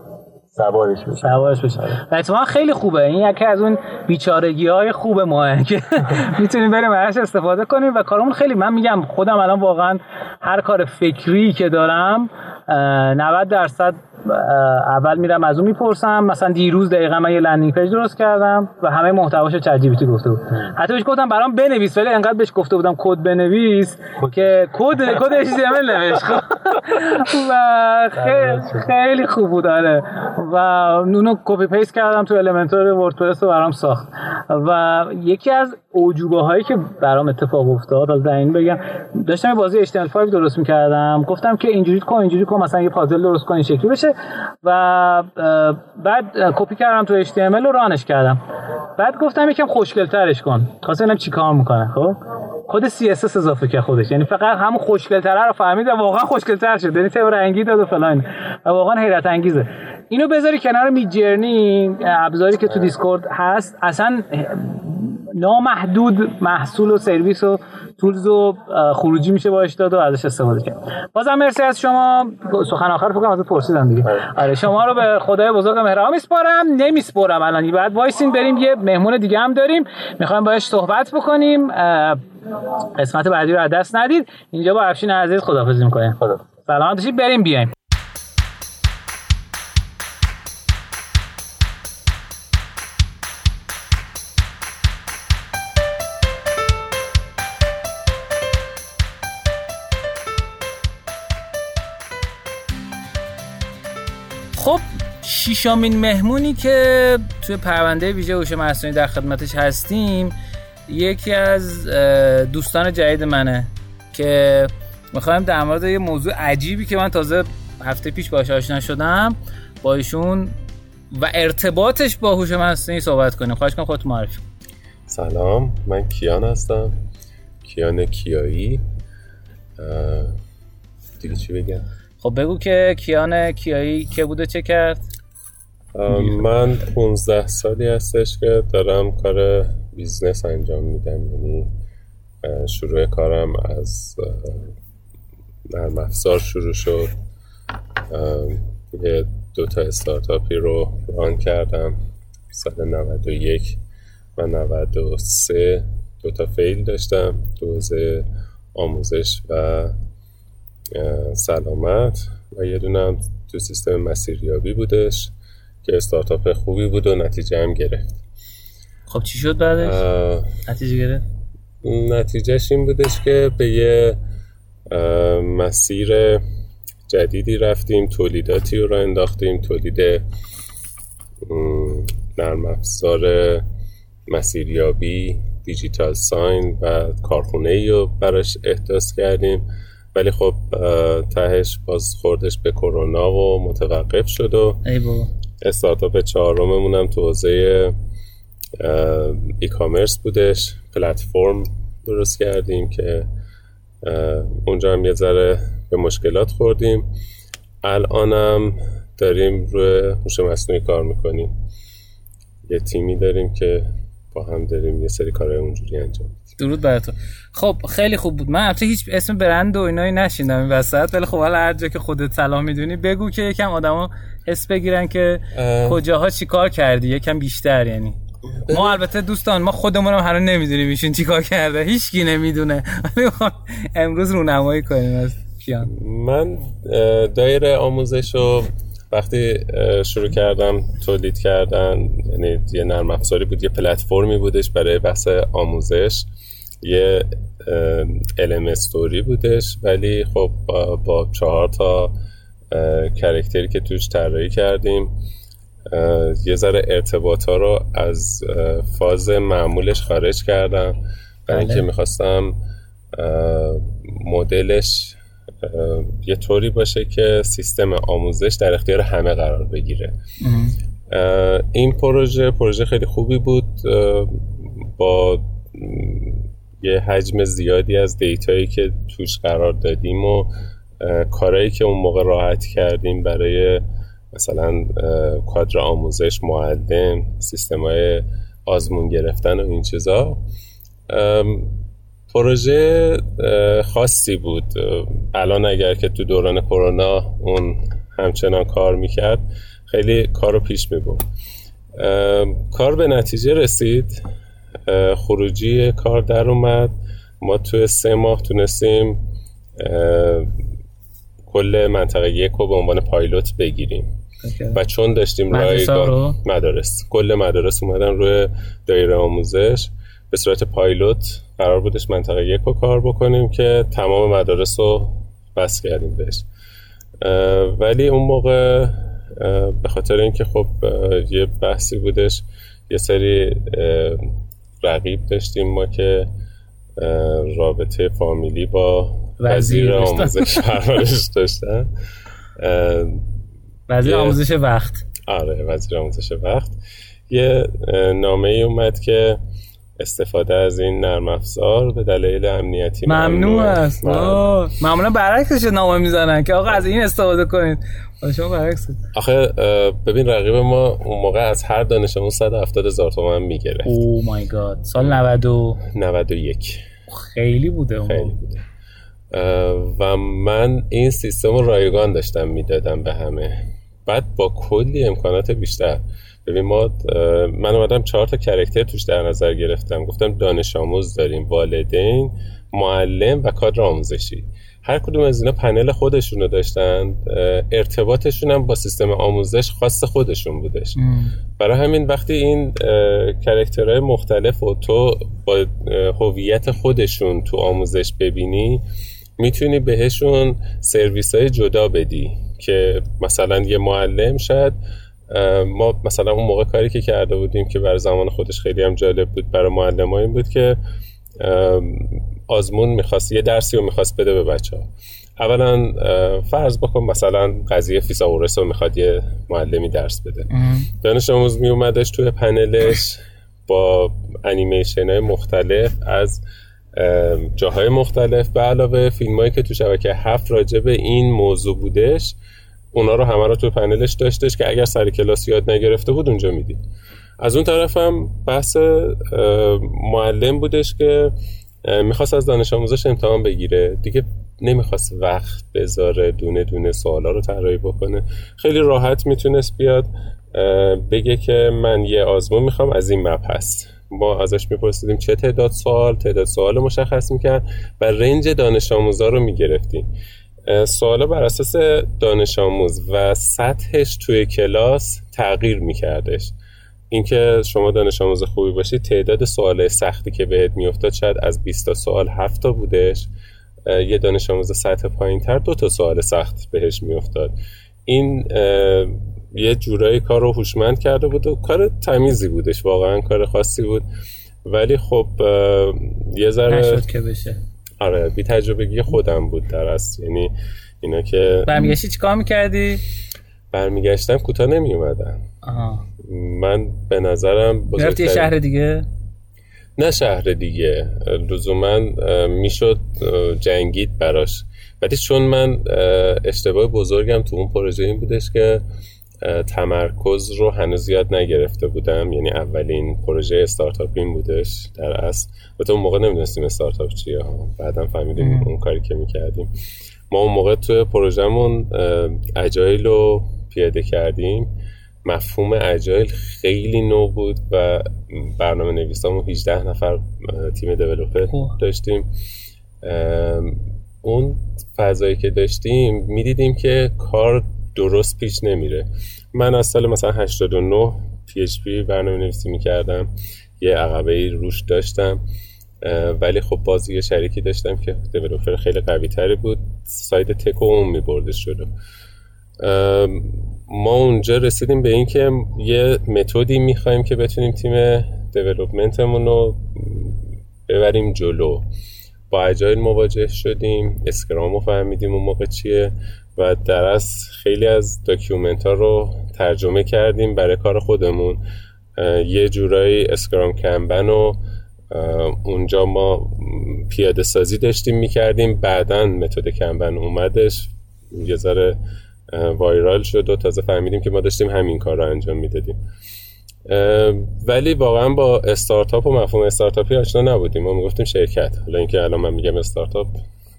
سوارش بشه. اتفاقا خیلی خوبه، این یکی از اون بیچارگی‌های خوب ماه که میتونیم بریم ازش استفاده کنیم و کارمون خیلی، من میگم خودم الان واقعا هر کار فکری که دارم 90% اول میرم از اون میپرسم. مثلا دیروز دقیقاً من یه لندینگ پیج درست کردم و همه محتواش رو چت جی پی تی گفته بود. حتی بهش گفتم برام بنویس، ولی انقدر بهش گفته بودم کد بنویس که کد اچ تی ام ال نوشت و خیلی خوب بود. آره و اونو کپی پیست کردم تو المنتور وردپرس رو برام ساخت. و یکی از اوجوبه هایی که برام اتفاق افتاد، حالا این بگم، داشتم بازی HTML5 درست می‌کردم، گفتم که اینجوری کن مثلا یه پازل درست کن این شکلی بشه و بعد کپی کردم تو HTML و رانش کردم. بعد گفتم یکم خوشگل‌ترش کن. خواستم ببینم چیکار می‌کنه. خب کد CSS اضافه کرد خودش، یعنی فقط همون خوشگل‌تره رو فهمید و واقعا خوشگل‌تر شد. یعنی تم رنگی داد و فلان. و واقعا حیرت انگیزه. اینو بذاری کنار میدجرنی، ابزاری که تو دیسکورد هست، اصلا نامحدود محصول و سرویس و تولز و خروجی میشه باهاش داد و ازش استفاده کرد. بازم مرسی از شما. سخن آخر فکر کنم ازت پرسیدم دیگه. آره شما رو به خدای بزرگ مهربان نمیسپارم. الان بعد وایسین بریم، یه مهمون دیگه هم داریم میخوایم باهاش صحبت بکنیم. قسمت بعدی رو از دست ندید. اینجا با افشین عزیز خداحافظی می‌کنیم. خدا سلامت باشید. بریم بیایم. خب ششمین مهمونی که توی پرونده ویژه هوش مصنوعی در خدمتش هستیم یکی از دوستان جدید منه که میخوایم در مورد یه موضوع عجیبی که من تازه هفته پیش باهاش آشنا شدم با ایشون و ارتباطش با هوش مصنوعی صحبت کنیم. خواهش می‌کنم خودت معرفی کن. سلام، من کیان هستم، کیان کیایی. دیگه چی بگم؟ خب بگو که کیان کیایی که بوده چه کرد؟ من 15 سالی هستش که دارم کار بیزنس انجام میدم، یعنی شروع کارم از نرم افزار شروع شد. یه 2 تا استارتاپی رو ران کردم سال 91 و 93، 2 تا فیل داشتم، دوزه آموزش و سلامت و یه دونم تو سیستم مسیریابی بودش که استارتاپ خوبی بود و نتیجه هم گرفت. خب چی شد بعدش؟ نتیجه گرفت؟ نتیجهش این بودش که به یه مسیر جدیدی رفتیم، تولیداتی رو انداختیم، تولید نرم افزار مسیریابی، دیجیتال ساین و کارخونه‌ای رو براش احداث کردیم، ولی خب تهش بازخوردش به کرونا و متوقف شد و استارتاپ 4ممون هم تو حوزه ای کامرس بودش، پلتفرم درست کردیم که اونجا هم یه ذره به مشکلات خوردیم. الانم داریم روی هوش مصنوعی کار میکنیم، یه تیمی داریم که با هم داریم یه سری کارهای اونجوری انجام میدیم. درود بر تو. خب خیلی خوب بود. من البته هیچ اسم برند و اینایی نشیندم این وسط، ولی خب حالا هر جا که خودت سلام میدونی بگو که یکم آدما حس بگیرن که کجاها چیکار کردی یکم بیشتر. یعنی ما البته دوستان ما خودمونم هنوز نمیدونیم ایشون چیکار کرده، هیچ کی نمیدونه، ولی امروز رونمایی کنیم از کیان. من دایره آموزشو وقتی شروع کردم تولید کردن، یعنی یه نرم افزاری بود، یه پلتفرمی بودش برای بحث آموزش، یه LM استوری بودش، ولی خب با 4 تا کاراکتری که توش طراحی کردیم یه ذره ارتباطا رو از فاز معمولش خارج کردم برای اینکه میخواستم مدلش یه طوری باشه که سیستم آموزش در اختیار همه قرار بگیره. این پروژه خیلی خوبی بود، با یه حجم زیادی از دیتایی که توش قرار دادیم و کارهایی که اون موقع راحت کردیم برای مثلا کادر آموزش، معلم، سیستم‌های آزمون گرفتن و این چیزا، پروژه خاصی بود. الان اگر که تو دوران کرونا اون همچنان کار میکرد خیلی کارو پیش میبرد. کار به نتیجه رسید، خروجی کار در اومد، ما تو 3 ماه تونستیم کل منطقه 1 رو به عنوان پایلوت بگیریم و چون داشتیم رایگان مدارس، کل مدارس اومدن روی دایره آموزش به صورت پایلوت، قرار بودش منطقه 1 رو کار بکنیم که تمام مدارس رو بس کردیم بهش، ولی اون موقع به خاطر اینکه خب یه بحثی بودش، یه سری رقیب داشتیم ما که رابطه فامیلی با وزیر آموزش پرورش داشتن، وزیر آموزش وقت، آره وزیر آموزش وقت، یه نامه ای اومد که استفاده از این نرم افزار به دلیل امنیتی ممنوع است. معمولا برعکسش نامه میزنن که آقا از این استفاده کنید، شما برعکس. آخه ببین رقیب ما اون موقع از هر دانش آموز 170,000 تومان میگرفت. او مای گاد. سال 91 خیلی بوده، خیلی بوده. و من این سیستم رو رایگان داشتم میدادم به همه، بعد با کلی امکانات بیشتر. ببین من اومدم 4 تا کاراکتر توش در نظر گرفتم، گفتم دانش آموز داریم، والدین، معلم و کادر آموزشی، هر کدوم از اینا پنل خودشون رو داشتن، ارتباطشون هم با سیستم آموزش خاص خودشون بودش. برای همین وقتی این کاراکترهای مختلف و تو با هویت خودشون تو آموزش ببینی، میتونی بهشون سرویس‌های جدا بدی که مثلا یه معلم شد، ما مثلا اون موقع کاری که کرده بودیم که برای زمان خودش خیلی هم جالب بود برای معلم‌ها این بود که آزمون می‌خواست، یه درسی رو می‌خواست بده به بچه‌ها. اولا فرض بکن مثلا قضیه فیثاغورس رو می‌خواد یه معلمی درس بده. دانش آموز میومدش توی پنلش با انیمیشن‌های مختلف از جاهای مختلف، به علاوه فیلمایی که تو شبکه 7 راجع به این موضوع بودش اونا رو همه رو تو پنلش داشتش که اگر سر کلاس یاد نگرفته بود اونجا میدید. از اون طرف هم بحث معلم بودش که میخواست از دانش آموزش امتحان بگیره دیگه، نمیخواست وقت بذاره دونه دونه سوالا رو طراحی بکنه. خیلی راحت میتونست بیاد بگه که من یه آزمون میخوام از این مبحث. ما ازش میپرسیدیم چه تعداد سوال مشخص میکرد و رنج دانش آموزا رو میگرفتیم. سوالا بر اساس دانش آموز و سطحش توی کلاس تغییر میکردش. اینکه شما دانش آموز خوبی باشی، تعداد سوال سختی که بهت میافتاد شاید از 20 تا سوال 7 تا بودش، یه دانش آموز سطح پایین‌تر 2 تا سوال سخت بهش میافتاد. این یه جورایی کار رو هوشمند کرده بود و کار تمیزی بودش، واقعا کار خاصی بود، ولی خب یه ذره نشد که بشه. آره، بی تجربگی خودم بود در اصل. یعنی اینا که برمیگشتی چی کار میکردی؟ برمیگشتم کوتاه نمیومدم. من به نظرم بزرگترین میرفتی شهر دیگه؟ نه شهر دیگه لزوما میشد جنگید براش، ولی چون من اشتباه بزرگم تو اون پروژه این بودش که تمرکز رو هنوز زیاد نگرفته بودم. یعنی اولین پروژه استارتاپ این بودش در اصل. البته اون موقع نمیدونستیم استارتاپ چیه ها، بعداً فهمیدیم اون کاری که میکردیم. ما اون موقع تو پروژمون اجایل رو پیاده کردیم. مفهوم اجایل خیلی نو بود و برنامه نویسامون 18 نفر تیم دیولپر داشتیم. اون فضایی که داشتیم میدیدیم که کار درست پیش نمیره. من از سال مثلا 89 PHP برنامه نویسی میکردم، یه عقبه‌ای روش داشتم، ولی خب باز یه شریکی داشتم که دیولپر خیلی قوی تری بود، ساید تک اون میبردش جلو. ما اونجا رسیدیم به این که یه متدی میخوایم که بتونیم تیم دیولپمنتمون رو ببریم جلو. با اجایل مواجه شدیم، اسکرام رو فهمیدیم اون موقع چیه و در اصل خیلی از داکیومنت ها رو ترجمه کردیم برای کار خودمون. یه جورایی اسکرام کمبن و اونجا ما پیاده سازی داشتیم میکردیم. بعدن متد کمبن اومدش، یه ذره وایرال شد و تازه فهمیدیم که ما داشتیم همین کار رو انجام میدادیم. ولی واقعا با استارتاپ و مفهوم استارتاپی آشنا نبودیم. ما میگفتیم شرکت، حالا اینکه الان من میگم استارتاپ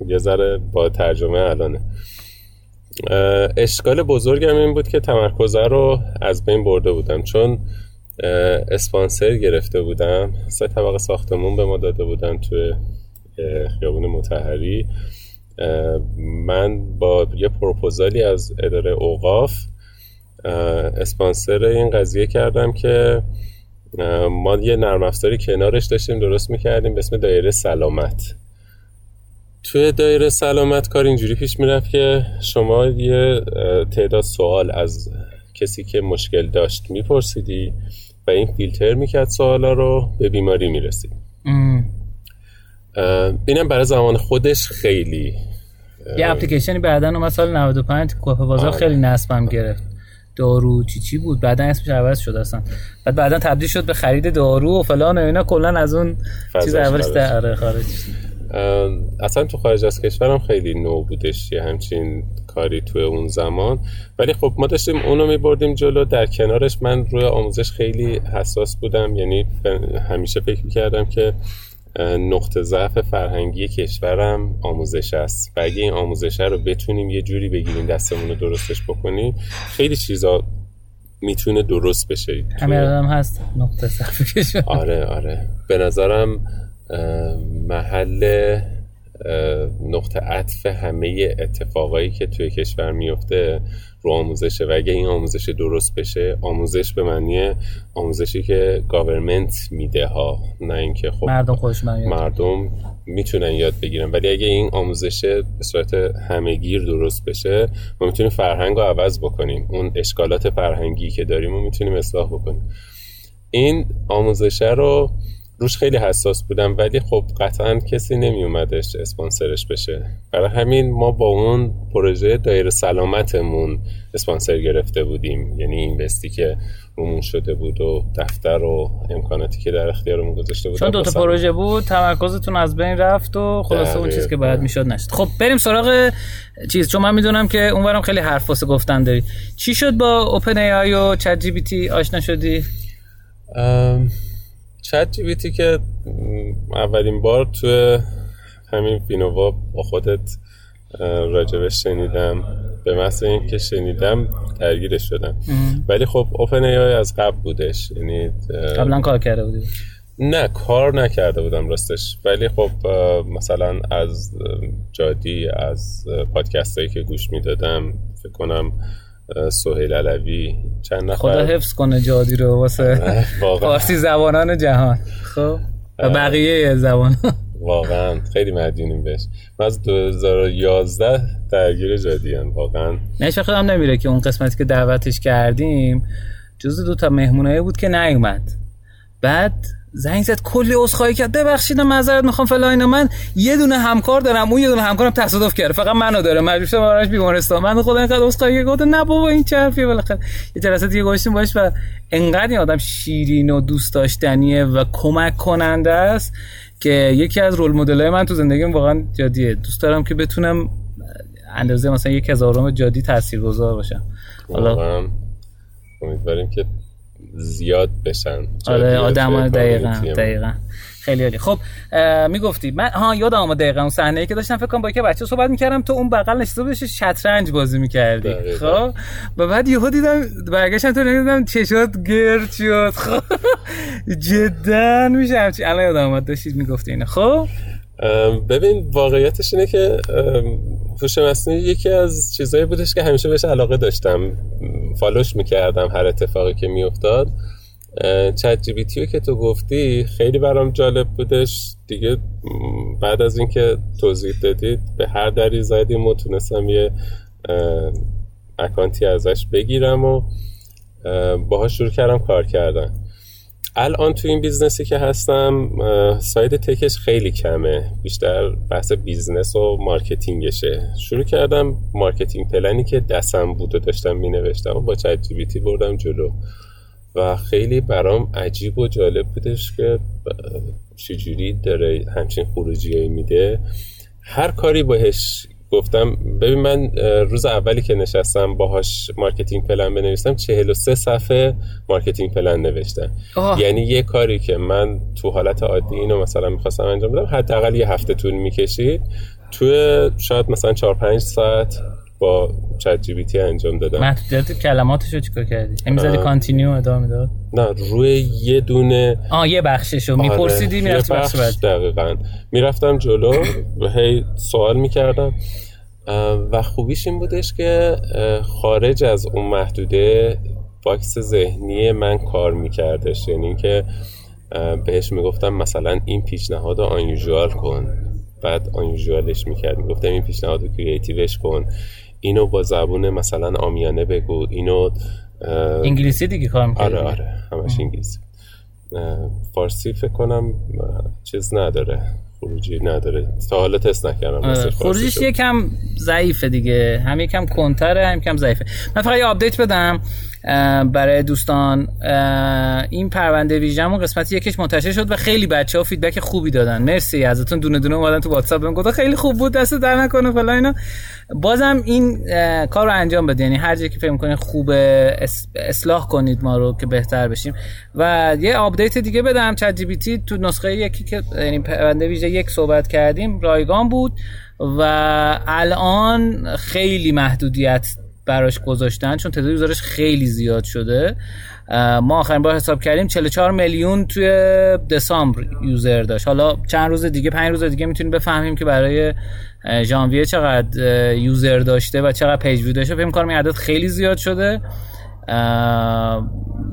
یه ذره با ترجمه الانه. اشکال بزرگم این بود که تمرکزه رو از بین برده بودم، چون اسپانسر گرفته بودم. 3 طبقه ساختمون به ما داده بودن توی خیابون مطهری. من با یه پروپوزالی از اداره اوقاف اسپانسر این قضیه کردم که ما یه نرم افزاری کنارش داشتیم درست میکردیم به اسم دایره سلامت. توی دایره سلامت کار اینجوری پیش میرفت که شما یه تعداد سوال از کسی که مشکل داشت میپرسیدی و این فیلتر میکرد سوالا رو، به بیماری میرسید. اینم برای زمان خودش خیلی یه اپلیکیشنی بعدن اومد سال 95 کوپه بازار خیلی نصبم گرفت. دارو چی بود، بعدن اسمش عوض شد اصلا، بعدن تبدیل شد به خرید دارو و فلان و اینا. کلا از اون چیز اولش در خارج اصلا تو خارج از کشورم خیلی نو بودش یه همچین کاری توی اون زمان. ولی خب ما داشتیم اونو میبردیم جلو. در کنارش من روی آموزش خیلی حساس بودم، یعنی همیشه فکر میکردم که نقطه ضعف فرهنگی کشورم آموزش است و اگه این آموزش رو بتونیم یه جوری بگیریم دستمون رو درستش بکنیم خیلی چیزا میتونه درست بشه. همین آدم هست نقطه ضعف کشور. آره به نظرم محل نقطه عطف همه اتفاقایی که توی کشور میفته رو آموزشه و اگه این آموزش درست بشه، آموزش به معنی آموزشی که گاورمنت میده ها، نه اینکه خب مردم خودش مردم میتونن یاد بگیرن، ولی اگه این آموزش به صورت همهگیر درست بشه ما میتونیم فرهنگ رو عوض بکنیم، اون اشکالات فرهنگی که داریم رو میتونیم اصلاح بکنیم. این آموزش رو روش خیلی حساس بودم، ولی خب قطعا کسی نمی اومدش اسپانسرش بشه، برای همین ما با اون پروژه دایره سلامتمون اسپانسر گرفته بودیم، یعنی اینوستی که رومون شده بود و دفتر و امکاناتی که در اختیارمون گذاشته بود. چون دو تا پروژه بود تمرکزتون از بین رفت و خلاصه اون چیز که باید میشد نشد. خب بریم سراغ چیز، چون من میدونم که اونورم خیلی حرف واسه گفتن داری. چی شد با اوپن ای آی و چت جی پی تی آشنا شدی؟ چت جی پی تی که اولین بار تو همین فینووا با خودت راجبش شنیدم، به محض این که شنیدم درگیرش شدم. ولی خب اوپن ای آی از قبل بودش، یعنی قبلا کار کرده بودی؟ نه کار نکرده بودم راستش، ولی خب مثلا از جادی، از پادکست هایی که گوش میدادم، فکر کنم سهیل علوی، چند نفر، خدا حفظ کنه جادی رو واسه فارسی زبانان جهان، خب و بقیه زبان واقعا خیلی مدیونیم بهش. من از 2011 درگیر جادی هم واقعا نشه، خودم نمیره که اون قسمتی که دعوتش کردیم جز دو تا مهمونایی بود که نیومد، بعد زنگ زد کلی عذرخواهی کرد، ببخشید معذرت میخوام فلان، من یه دونه همکار دارم، اون یه دونه همکارم تصادف کرده، فقط منو داره، مجبور شدم براش بیمارستان. من خودم انقدر عذرخواهی کردم، نه بابا این چرفیه. بالاخره یه جلسه دیگه گذاشتیم باش و انقدر این آدم شیرین و دوست داشتنیه و کمک کننده است که یکی از رول مدل‌های من تو زندگیم واقعا جادیه. دوست دارم که بتونم اندازه مثلا 1000 جادی تاثیرگذار باشم. حالا امیدواریم که زیاد بشن. آره آدم‌ها دقیقاً. خیلی عالی. خب میگفتی من یادم اومد دقیقاً اون صحنه‌ای که داشتم فکر کنم با یه بچه صحبت می‌کردم، تو اون بغل نشسته بودی شطرنج بازی می‌کردی. خب و بعد یهو دیدم برگشتم تو دیدم چشات گرد شد. خب جداً میشم چی الان یادم اومد داشتید میگفتی اینا. خب ببین واقعیتش اینه که هوش مصنوعی یکی از چیزایی بودش که همیشه بهش علاقه داشتم، فالوش میکردم هر اتفاقی که میافتاد. چت جی پی تی که تو گفتی خیلی برام جالب بودش دیگه، بعد از اینکه توضیح دادید به هر دری زدیم و تونستم یه اکانتی ازش بگیرم و باهاش شروع کردم کار کردن. الان تو این بیزنسی که هستم ساید تکش خیلی کمه، بیشتر بحث بیزنس و مارکتینگشه. شروع کردم مارکتینگ پلنی که دستم بود و داشتم می نوشتم و با چت جی پی تی بردم جلو و خیلی برام عجیب و جالب بودش که چجوری داره همچین خروجیایی میده. هر کاری بهش گفتم. ببین من روز اولی که نشستم باهاش مارکتینگ پلن بنویسم 43 صفحه مارکتینگ پلن نوشتم. یعنی یه کاری که من تو حالت عادی اینو مثلا می‌خواستم انجام بدم حداقل یه هفته طول می‌کشید، تو شاید مثلا 4-5 ساعت با چت جی پی تی انجام دادم. محدودیت کلماتشو چیکار کردی؟ می‌ذاری کانتینیو ادامه می‌داد؟ نه روی یه دونه یه بخششو می‌پرسیدی می‌رفتی بخش بعد. دقیقاً می‌رفتم جلو و هی سوال می‌کردم و خوبیش این بودش که خارج از اون محدوده باکس ذهنی من کار می‌کردش، یعنی که بهش می‌گفتم مثلا این پیشنهادو آنیوژوال کن، بعد آنیوژوالش میکرد، میگفتم این پیشنهادو کریتیوش کن، اینو با زبون مثلا عامیانه بگو، اینو انگلیسی دیگه کار میکنه. آره همش انگلیسی، فارسی فکر کنم چیز نداره، خروجی نداره، تا حالا تست نکردم. خروجیش یکم ضعیفه دیگه، هم یکم کنتره هم یکم ضعیفه. من فقط یه آپدیت بدم برای دوستان، این پرونده ویژه‌مون قسمت یکش منتشر شد و خیلی بچه‌ها فیدبک خوبی دادن، مرسی ازتون، دونه دونه اومدن تو واتساپ بهم گفتن خیلی خوب بود، دست در نکنه فلان اینا. بازم این کار رو انجام بدید، یعنی هر جایی که فکر می‌کنید خوبه اصلاح کنید ما رو که بهتر بشیم. و یه آپدیت دیگه بدم، چت جی پی تی تو نسخه یکی که یعنی پرونده ویژه یک صحبت کردیم رایگان بود و الان خیلی محدودیت براش گذاشتن چون تعداد یوزرش خیلی زیاد شده. ما آخرین بار حساب کردیم 44 میلیون توی دسامبر یوزر داشت. حالا چند روز دیگه 5 روز دیگه میتونیم بفهمیم که برای ژانویه چقدر یوزر داشته و چقدر پیج ویو داشته. فکر می‌کنم این عدد خیلی زیاد شده،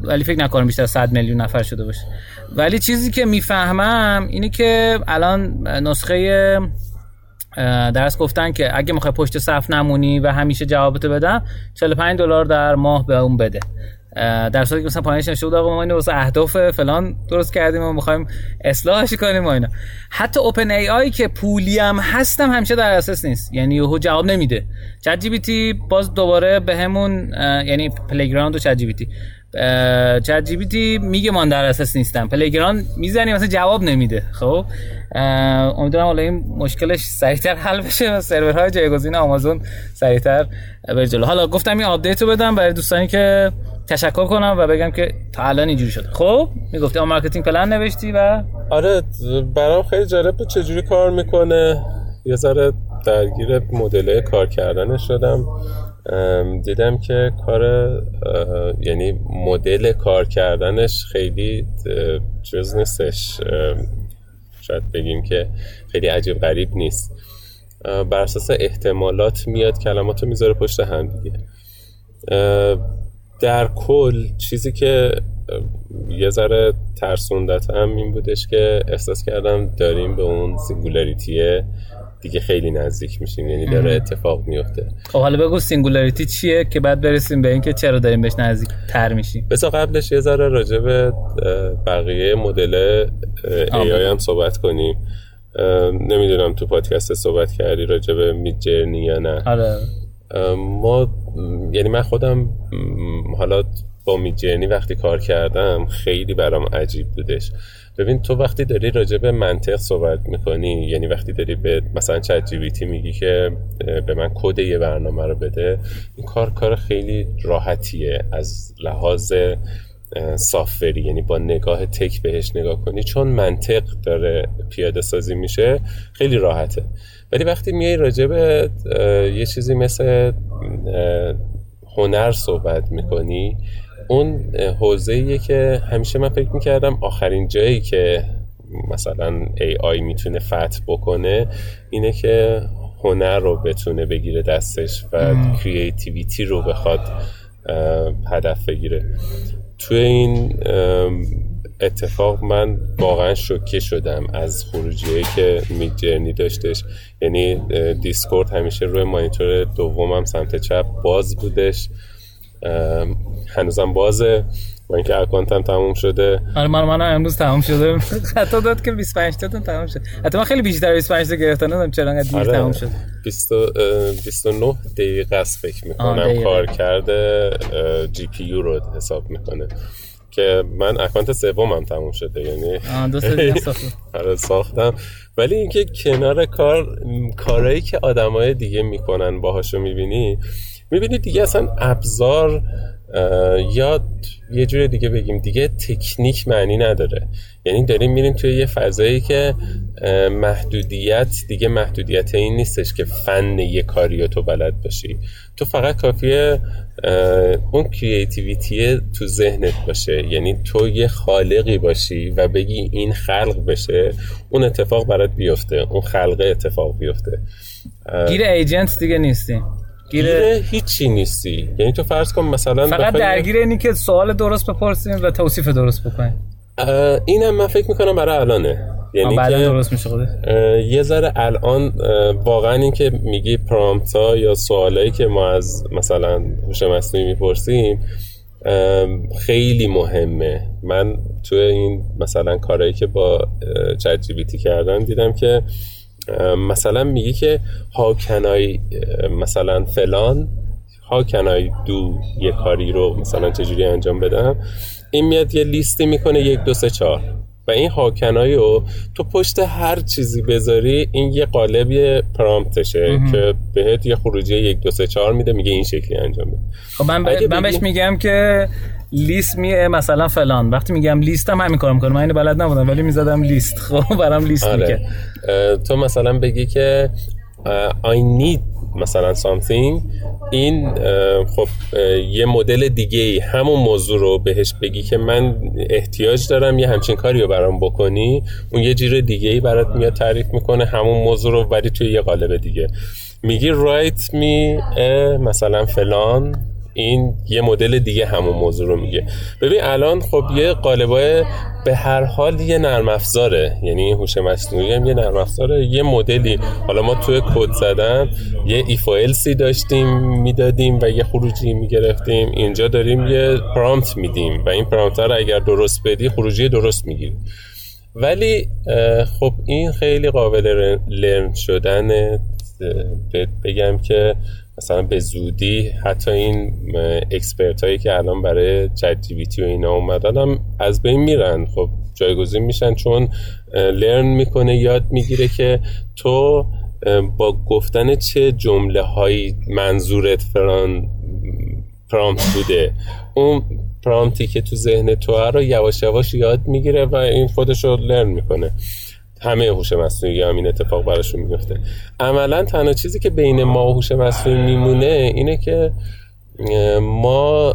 ولی فکر نکنم بیشتر 100 میلیون نفر شده باشه. ولی چیزی که میفهمم اینه که الان نسخه درست گفتن که اگه میخوای پشت صف نمونی و همیشه جوابتو بدم $45 در ماه به اون بده، در صورتی که مثلا پایینش نشه بود آقا ما اینو واسه اهداف فلان درست کردیم و میخوایم اصلاحش کنیم ما اینا. حتی اوپن ای آی که پولی هم هستم همیشه در اساس نیست، یعنی یهو جواب نمیده. چت جی پی تی باز دوباره بهمون یعنی پلی گراوند و چت جی پی تی میگه من در اساس نیستم، پلیگران میزنی مثلا جواب نمیده. خب امیدوارم حالا این مشکلش سریعتر حل بشه و سرورهای جایگزین آمازون سریعتر بره جلو. حالا گفتم این آپدیت رو بدم برای دوستانی که تشکر کنم و بگم که تا الان اینجوری شده. خب میگفتی اون مارکتینگ پلن نوشتی و آره برام خیلی جالبه چجوری کار میکنه. یه ذره درگیر مدل کار کردنش شدم، دیدم که کار یعنی مدل کار کردنش خیلی چیز نیستش، شاید بگیم که خیلی عجیب غریب نیست. بر اساس احتمالات میاد کلماتو میذاره پشت هم دیگه. در کل چیزی که یه ذره ترسوندتم این بودش که احساس کردم داریم به اون سینگولاریتی دیگه خیلی نزدیک میشیم، یعنی داره اتفاق میفته. خب حالا بگو سینگولاریتی چیه که بعد برسیم به این که چرا داریم بهش نزدیک تر میشیم. بس قبلش یه ذره راجع به بقیه مدل AI هم صحبت کنیم. نمیدونم تو پادکست صحبت کردی راجع به میدجرنی یا نه. آره ما یعنی من خودم حالا با میدجرنی وقتی کار کردم خیلی برام عجیب بودش. ببین تو وقتی داری راجع به منطق صحبت میکنی، یعنی وقتی داری به مثلا چت جی پی تی میگی که به من کد یه برنامه رو بده، این کار خیلی راحتیه از لحاظ سافوری، یعنی با نگاه تک بهش نگاه کنی چون منطق داره پیاده سازی میشه خیلی راحته. ولی وقتی میای راجع به یه چیزی مثل هنر صحبت میکنی، اون حوزه‌ایه که همیشه من فکر می‌کردم آخرین جایی که مثلا AI میتونه فتح بکنه اینه که هنر رو بتونه بگیره دستش و کریتیویتی رو بخواد هدف بگیره. توی این اتفاق من واقعا شوکه شدم از خروجی‌ای که میدجرنی داشتش. یعنی دیسکورد همیشه روی مانیتور دومم سمت چپ باز بودش، هنوزم بازه با اینکه اکانتم تموم شده. آره منم امروز تموم شده. حتی داد که 25 تا تموم شد. حتی من خیلی بیشتر 25 تا گرفتم، نمیدونم چرا انقدر دیر تموم شد. 29 دقیقه است فکر می‌کنم کار کرده جی پی یو رو حساب میکنه که من اکانت سومم تموم شده، یعنی آره ساختم. ولی اینکه کنار کار کارهایی که آدمای دیگه میکنن باهاشو میبینی دیگه اصلا ابزار یا یه جور دیگه بگیم دیگه تکنیک معنی نداره. یعنی داریم میریم توی یه فضایی که محدودیت دیگه محدودیت این نیستش که فن یه کاریو تو بلد باشی، تو فقط کافیه اون کریتیویتی تو ذهنت باشه، یعنی تو یه خالقی باشی و بگی این خلق بشه، اون اتفاق برات بیفته، اون خلقه اتفاق بیفته. گیر ایجنت دیگه نیستی، گیره هیچی نیستی. یعنی تو فرض کن مثلا فقط درگیر اینی که سوال درست بپرسیم و توصیف درست بکنیم. اینم من فکر میکنم برای الانه، یعنی که درست میشه یه ذره الان واقعا این که میگی پرامپتا یا سوالایی که ما از مثلا هوش مصنوعی میپرسیم خیلی مهمه. من تو این مثلا کارهایی که با چت جی پی تی کردم دیدم که مثلا میگی که هاکنای مثلا فلان هاکنای دو یه کاری رو مثلا چجوری انجام بدم، این میاد یه لیستی میکنه 1 2 3 4 و این هاکنای رو تو پشت هر چیزی بذاری این یه قالب پرامپتشه که بهت یه خروجی 1 2 3 4 میده، میگه این شکلی انجام بده. خب من بهش میگم که لیست میه مثلا فلان، وقتی میگم لیستم همین کارو میکنم. من اینو بلد نبودم ولی میزدم لیست، خب برام لیست. آره. میگه تو مثلا بگی که I need مثلا something، این خب یه مدل دیگه همون موضوع رو بهش بگی که من احتیاج دارم یه همچین کاری رو برام بکنی، اون یه جیر دیگه برات میاد تعریف میکنه همون موضوع رو ولی توی یه قالب دیگه. میگی write me مثلا فلان، این یه مدل دیگه همون موضوع رو میگه. ببین الان خب یه قالبای به هر حال یه نرم افزاره، یعنی هوش مصنوعی هم یه نرم افزاره، یه مدلی. حالا ما توی کد زدن یه ایف السی داشتیم میدادیم و یه خروجی میگرفتیم، اینجا داریم یه پرامپت میدیم و این پرامپت رو اگر درست بدی خروجی درست میگیری. ولی خب این خیلی قابل لرن شدنه، بگم که مثلا به زودی حتی این اکسپرت هایی که الان برای چت جی پی تی و اینا اومدن هم از بین میرن، خب جایگزین میشن، چون لرن میکنه، یاد میگیره که تو با گفتن چه جمله هایی منظورت فلان پرامپت بوده، اون پرامپتی که تو ذهن تو رو یواش یواش یاد میگیره و این خودشو لرن میکنه. همه هوش مصنوعی هم این اتفاق براشون میفته. عملاً تنها چیزی که بین ما و هوش مصنوعی میمونه اینه که ما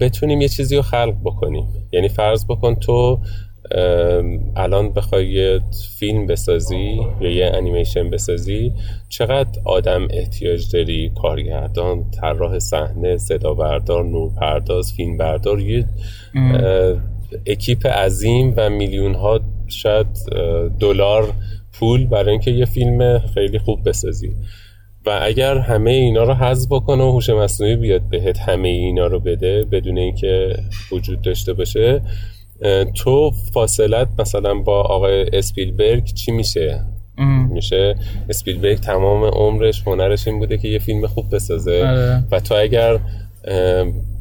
بتونیم یه چیزی رو خلق بکنیم. یعنی فرض بکن تو الان بخوای فیلم بسازی یا یه انیمیشن بسازی، چقدر آدم احتیاج داری؟ کارگردان، طراح صحنه، صدا بردار، نورپرداز، فیلم بردار، یه اکیپ عظیم و میلیون ها شاید دلار پول برای اینکه یه فیلم خیلی خوب بسازی. و اگر همه اینا رو حذف کنه و هوش مصنوعی بیاد بهت همه اینا رو بده بدون اینکه وجود داشته باشه، تو فاصلت مثلا با آقای اسپیلبرگ چی میشه؟ میشه اسپیلبرگ تمام عمرش هنرش این بوده که یه فیلم خوب بسازه و تو اگر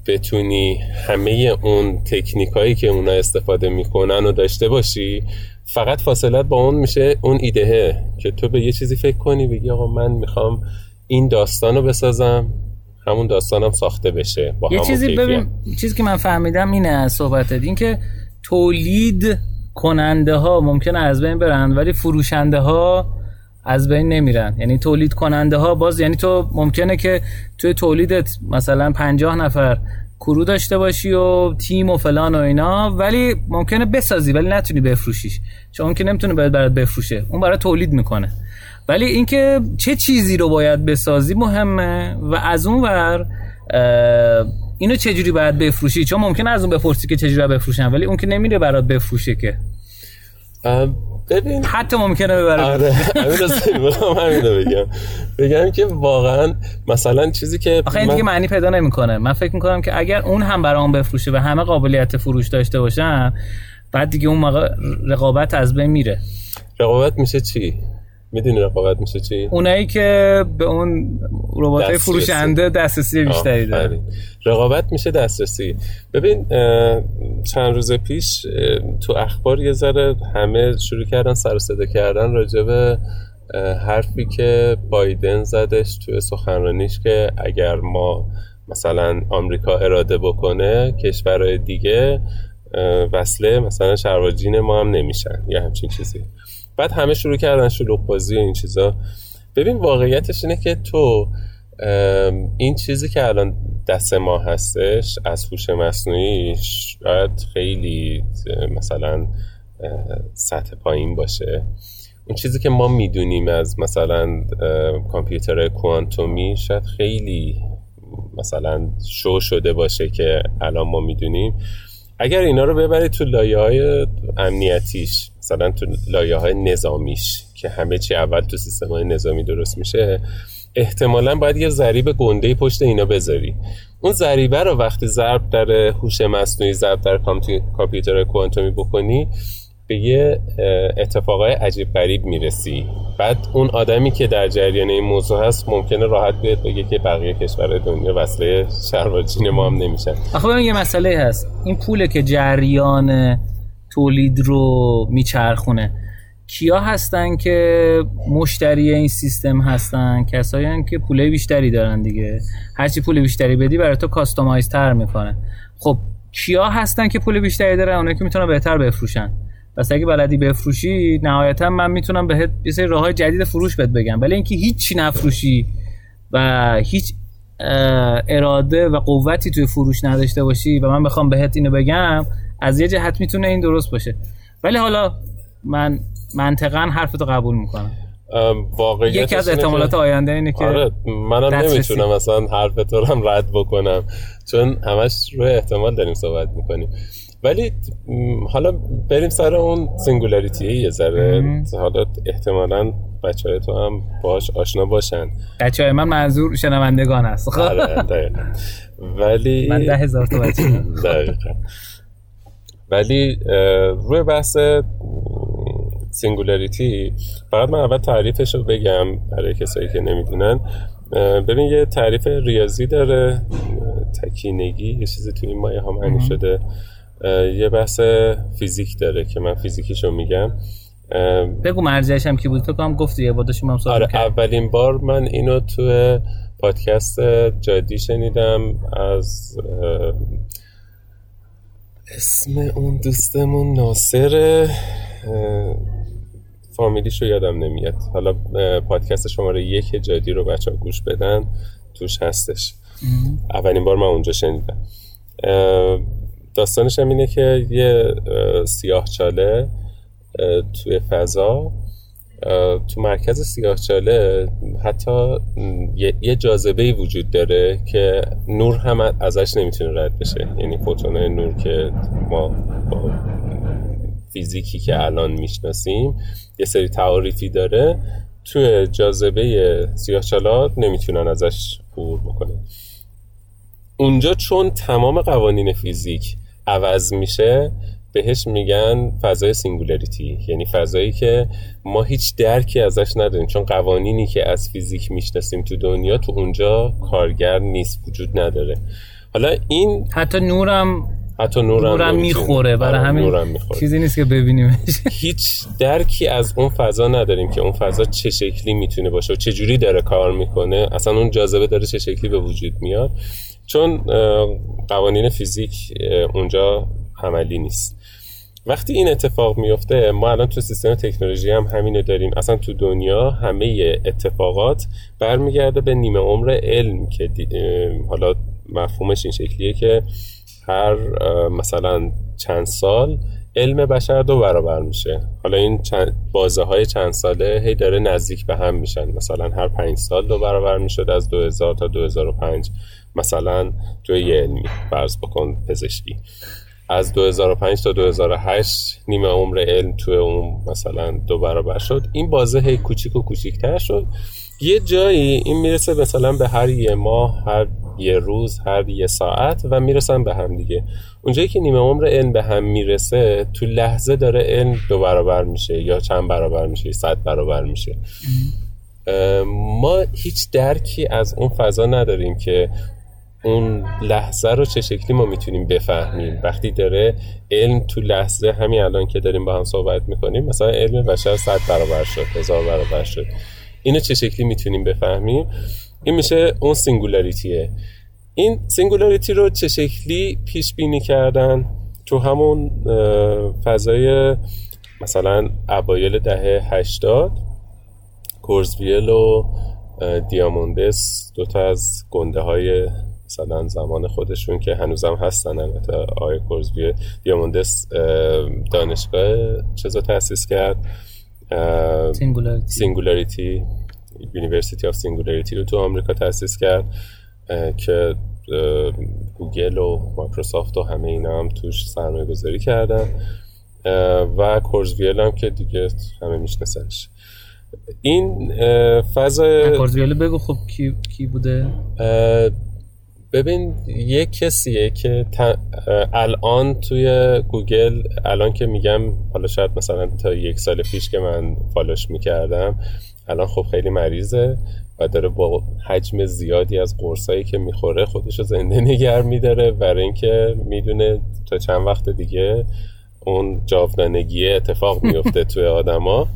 بتونی همه اون تکنیکایی که اونا استفاده میکنن و داشته باشی، فقط فاصلت با اون میشه اون ایدهه که تو به یه چیزی فکر کنی بگی آقا من میخوام این داستانو بسازم، همون داستانم ساخته بشه با یه چیزی. ببین چیزی که من فهمیدم اینه از صحبتت، این که تولید کننده ها ممکنه از بین برن ولی فروشنده ها از بین نمیرن. یعنی تولید کننده ها باز، یعنی تو ممکنه که توی تولیدت مثلا 50 نفر کرو داشته باشی و تیم و فلان و اینا، ولی ممکنه بسازی ولی نتونی بفروشیش، چون که نمیتونه برات بفروشه، اون برات تولید میکنه. ولی اینکه چه چیزی رو باید بسازی مهمه و از اون ور اینو چه جوری باید بفروشی، چون ممکنه از اون بپرسی که چه جوری بفروشن ولی اون که نمیره برات بفروشه که ببین حتی ممکنه ببرم. آره همین رو بگم که واقعا مثلا چیزی که آخه این دیگه معنی پیدا نمیکنه. من فکر میکنم که اگر اون هم برام بفروشه و همه قابلیت فروش داشته باشن، بعد دیگه اون موقع رقابت از بین میره. رقابت میشه چی؟ میدونی رقابت میشه چی؟ اونایی که به اون رباتای فروشنده دسترسی بیشتری دارن. رقابت میشه دسترسی. ببین چند روز پیش تو اخبار یه ذره همه شروع کردن سر صدا کردن راجع به حرفی که بایدن زدش توی سخنرانیش که اگر ما مثلا آمریکا اراده بکنه کشورهای دیگه وصله مثلا شرواجین ما هم نمیشن یا همچین چیزی. بعد همه شروع کردن شلوغ بازی و این چیزا. ببین واقعیتش اینه که تو این چیزی که الان دست ما هستش از هوش مصنوعی شاید خیلی مثلا سطح پایین باشه. اون چیزی که ما میدونیم از مثلا کامپیوترهای کوانتومی شاید خیلی مثلا شو شده باشه که الان ما میدونیم. اگر اینا رو ببرید تو لایه‌های امنیتیش، مثلا تو لایه‌های نظامیش که همه چی اول تو سیستم‌های نظامی درست میشه، احتمالاً باید یه ضریب گنده پشت اینا بذاری. اون ضریبه رو وقتی ضرب در هوش مصنوعی، ضرب در کامپیوتر کوانتومی بکنی، به یه اتفاقای عجیب غریب میرسی. بعد اون آدمی که در جریان این موضوع هست ممکنه راحت بیاد بگه که بقیه کشور دنیا وصله شرواجین ما هم نمیشن. آخه یه مسئله هست، این پوله که جریان تولید رو میچرخونه کیا هستن که مشتری این سیستم هستن؟ کسایی هستن که پول بیشتری دارن دیگه. هرچی پول بیشتری بدی برای تو کاستومایز تر میکنه. خب کیا هستن که پول بیشتری دارن؟ اونایی که میتونن بهتر بفروشن. واسه اگه بلدی بفروشی نهایتا من میتونم بهت یه سری راههای جدید فروش بهت بگم، ولی اینکه هیچی نفروشی و هیچ اراده و قوتی توی فروش نداشته باشی و من بخوام بهت اینو بگم، از یه جهت میتونه این درست باشه، ولی حالا من منطقاً حرفتو قبول میکنم. واقعیت یکی از احتمالات آینده اینه که آره منم نمیتونم مثلا حرفتو هم رد بکنم، چون همش روی احتمال داریم صحبت میکنیم. ولی حالا بریم سر اون سینگولاریتی یه ذره، حالا احتمالاً بچه‌های تو هم باهاش آشنا باشن. بچه‌های من منظور شنوندگان است. آره دقیقاً. ولی من 10,000 تا بچه دقیقاً. ولی روی بحث سینگولاریتی فقط من اول تعریفش رو بگم برای کسایی که نمیدونن. ببین یه تعریف ریاضی داره، تکینگی یه چیزی تو این مایه هم معنی شده، یه بحث فیزیک داره که من فیزیکیشو میگم. بگو مرجعش هم کی بود؟ تو هم گفتی یه بارش من صحبت کردم. آره اولین بار من اینو تو پادکست جادی شنیدم از اسم اون دوستمون ناصر، فامیلیشو یادم نمیاد. حالا پادکست شماره 1 جادی رو بچه‌ها گوش بدن، توش هستش. اولین بار من اونجا شنیدم. داستانش هم اینه که یه سیاهچاله توی فضا، تو مرکز سیاهچاله حتی یه جاذبه‌ای وجود داره که نور هم ازش نمیتونه رد بشه، یعنی فوتون‌های نور که ما با فیزیکی که الان میشناسیم یه سری تعاریفی داره، توی جاذبه سیاهچاله‌ها نمیتونن ازش عبور بکنن. اونجا چون تمام قوانین فیزیک عوض میشه بهش میگن فضای سینگولاریتی، یعنی فضایی که ما هیچ درکی ازش نداریم، چون قوانینی که از فیزیک میشناسیم تو دنیا تو اونجا کارگر نیست، وجود نداره. حالا این حتی نورم میخوره، برای همین چیزی نیست که ببینیمش. هیچ درکی از اون فضا نداریم که اون فضا چه شکلی میتونه باشه و چه جوری داره کار میکنه، اصلا اون جاذبه داره چه شکلی به وجود میاد، چون قوانین فیزیک اونجا عملی نیست. وقتی این اتفاق میفته، ما الان تو سیستم تکنولوژی هم همینو داریم، اصلا تو دنیا همه اتفاقات برمیگرده به نیمه عمر علم که حالا مفهومش این شکلیه که هر مثلا چند سال علم بشر 2 برابر میشه. حالا این بازه های چند ساله هی داره نزدیک به هم میشن، مثلا هر 5 سال 2 برابر میشد، از 2000 تا 2005 مثلا توی یه علمی فرض بکن پزشکی، از 2005 تا 2008 نیمه عمر علم توی اون مثلا 2 برابر شد. این بازه هی کوچیک و کوچیکتر شد، یه جایی این میرسه مثلا به هر یه ماه، هر یه روز، هر یه ساعت و میرسن به هم دیگه. اونجایی که نیمه عمر علم به هم میرسه تو لحظه داره علم 2 برابر میشه یا چند برابر میشه، 100 برابر میشه. ما هیچ درکی از اون فضا نداریم که اون لحظه رو چه شکلی ما میتونیم بفهمیم. وقتی داره علم تو لحظه، همین الان که داریم با هم صحبت میکنیم، مثلا علم بشر 100 برابر شد، 1000 برابر شد، اینو چه شکلی میتونیم بفهمیم؟ این میشه اون سینگولاریتیه. این سینگولاریتی رو چه شکلی پیش بینی کردن؟ تو همون فضای مثلا اوایل دهه 80 کورزویل و دیاموندس، 2 تا از گنده های مثلا زمان خودشون که هنوزم هستن، البته آقای کورزویل، دیاموندس دانشگاه چیزا تأسیس کرد، سینگولاریتی، یونیورسیتی آف سینگولاریتی رو تو آمریکا تأسیس کرد که گوگل و مایکروسافت و همه اینا هم توش سرمایه گذاری کردن، و کورزویل هم که دیگه همه میشناسنش. این فضا کورزویل بگو خب کی بوده؟ ببین یه کسیه که الان توی گوگل، الان که میگم حالا شاید مثلا تا 1 سال پیش که من فالوش میکردم، الان خب خیلی مریضه و داره با حجم زیادی از قرصایی که میخوره خودشو زنده نگه میداره، برای اینکه میدونه تا چند وقت دیگه اون جاودانگی اتفاق میفته توی آدما،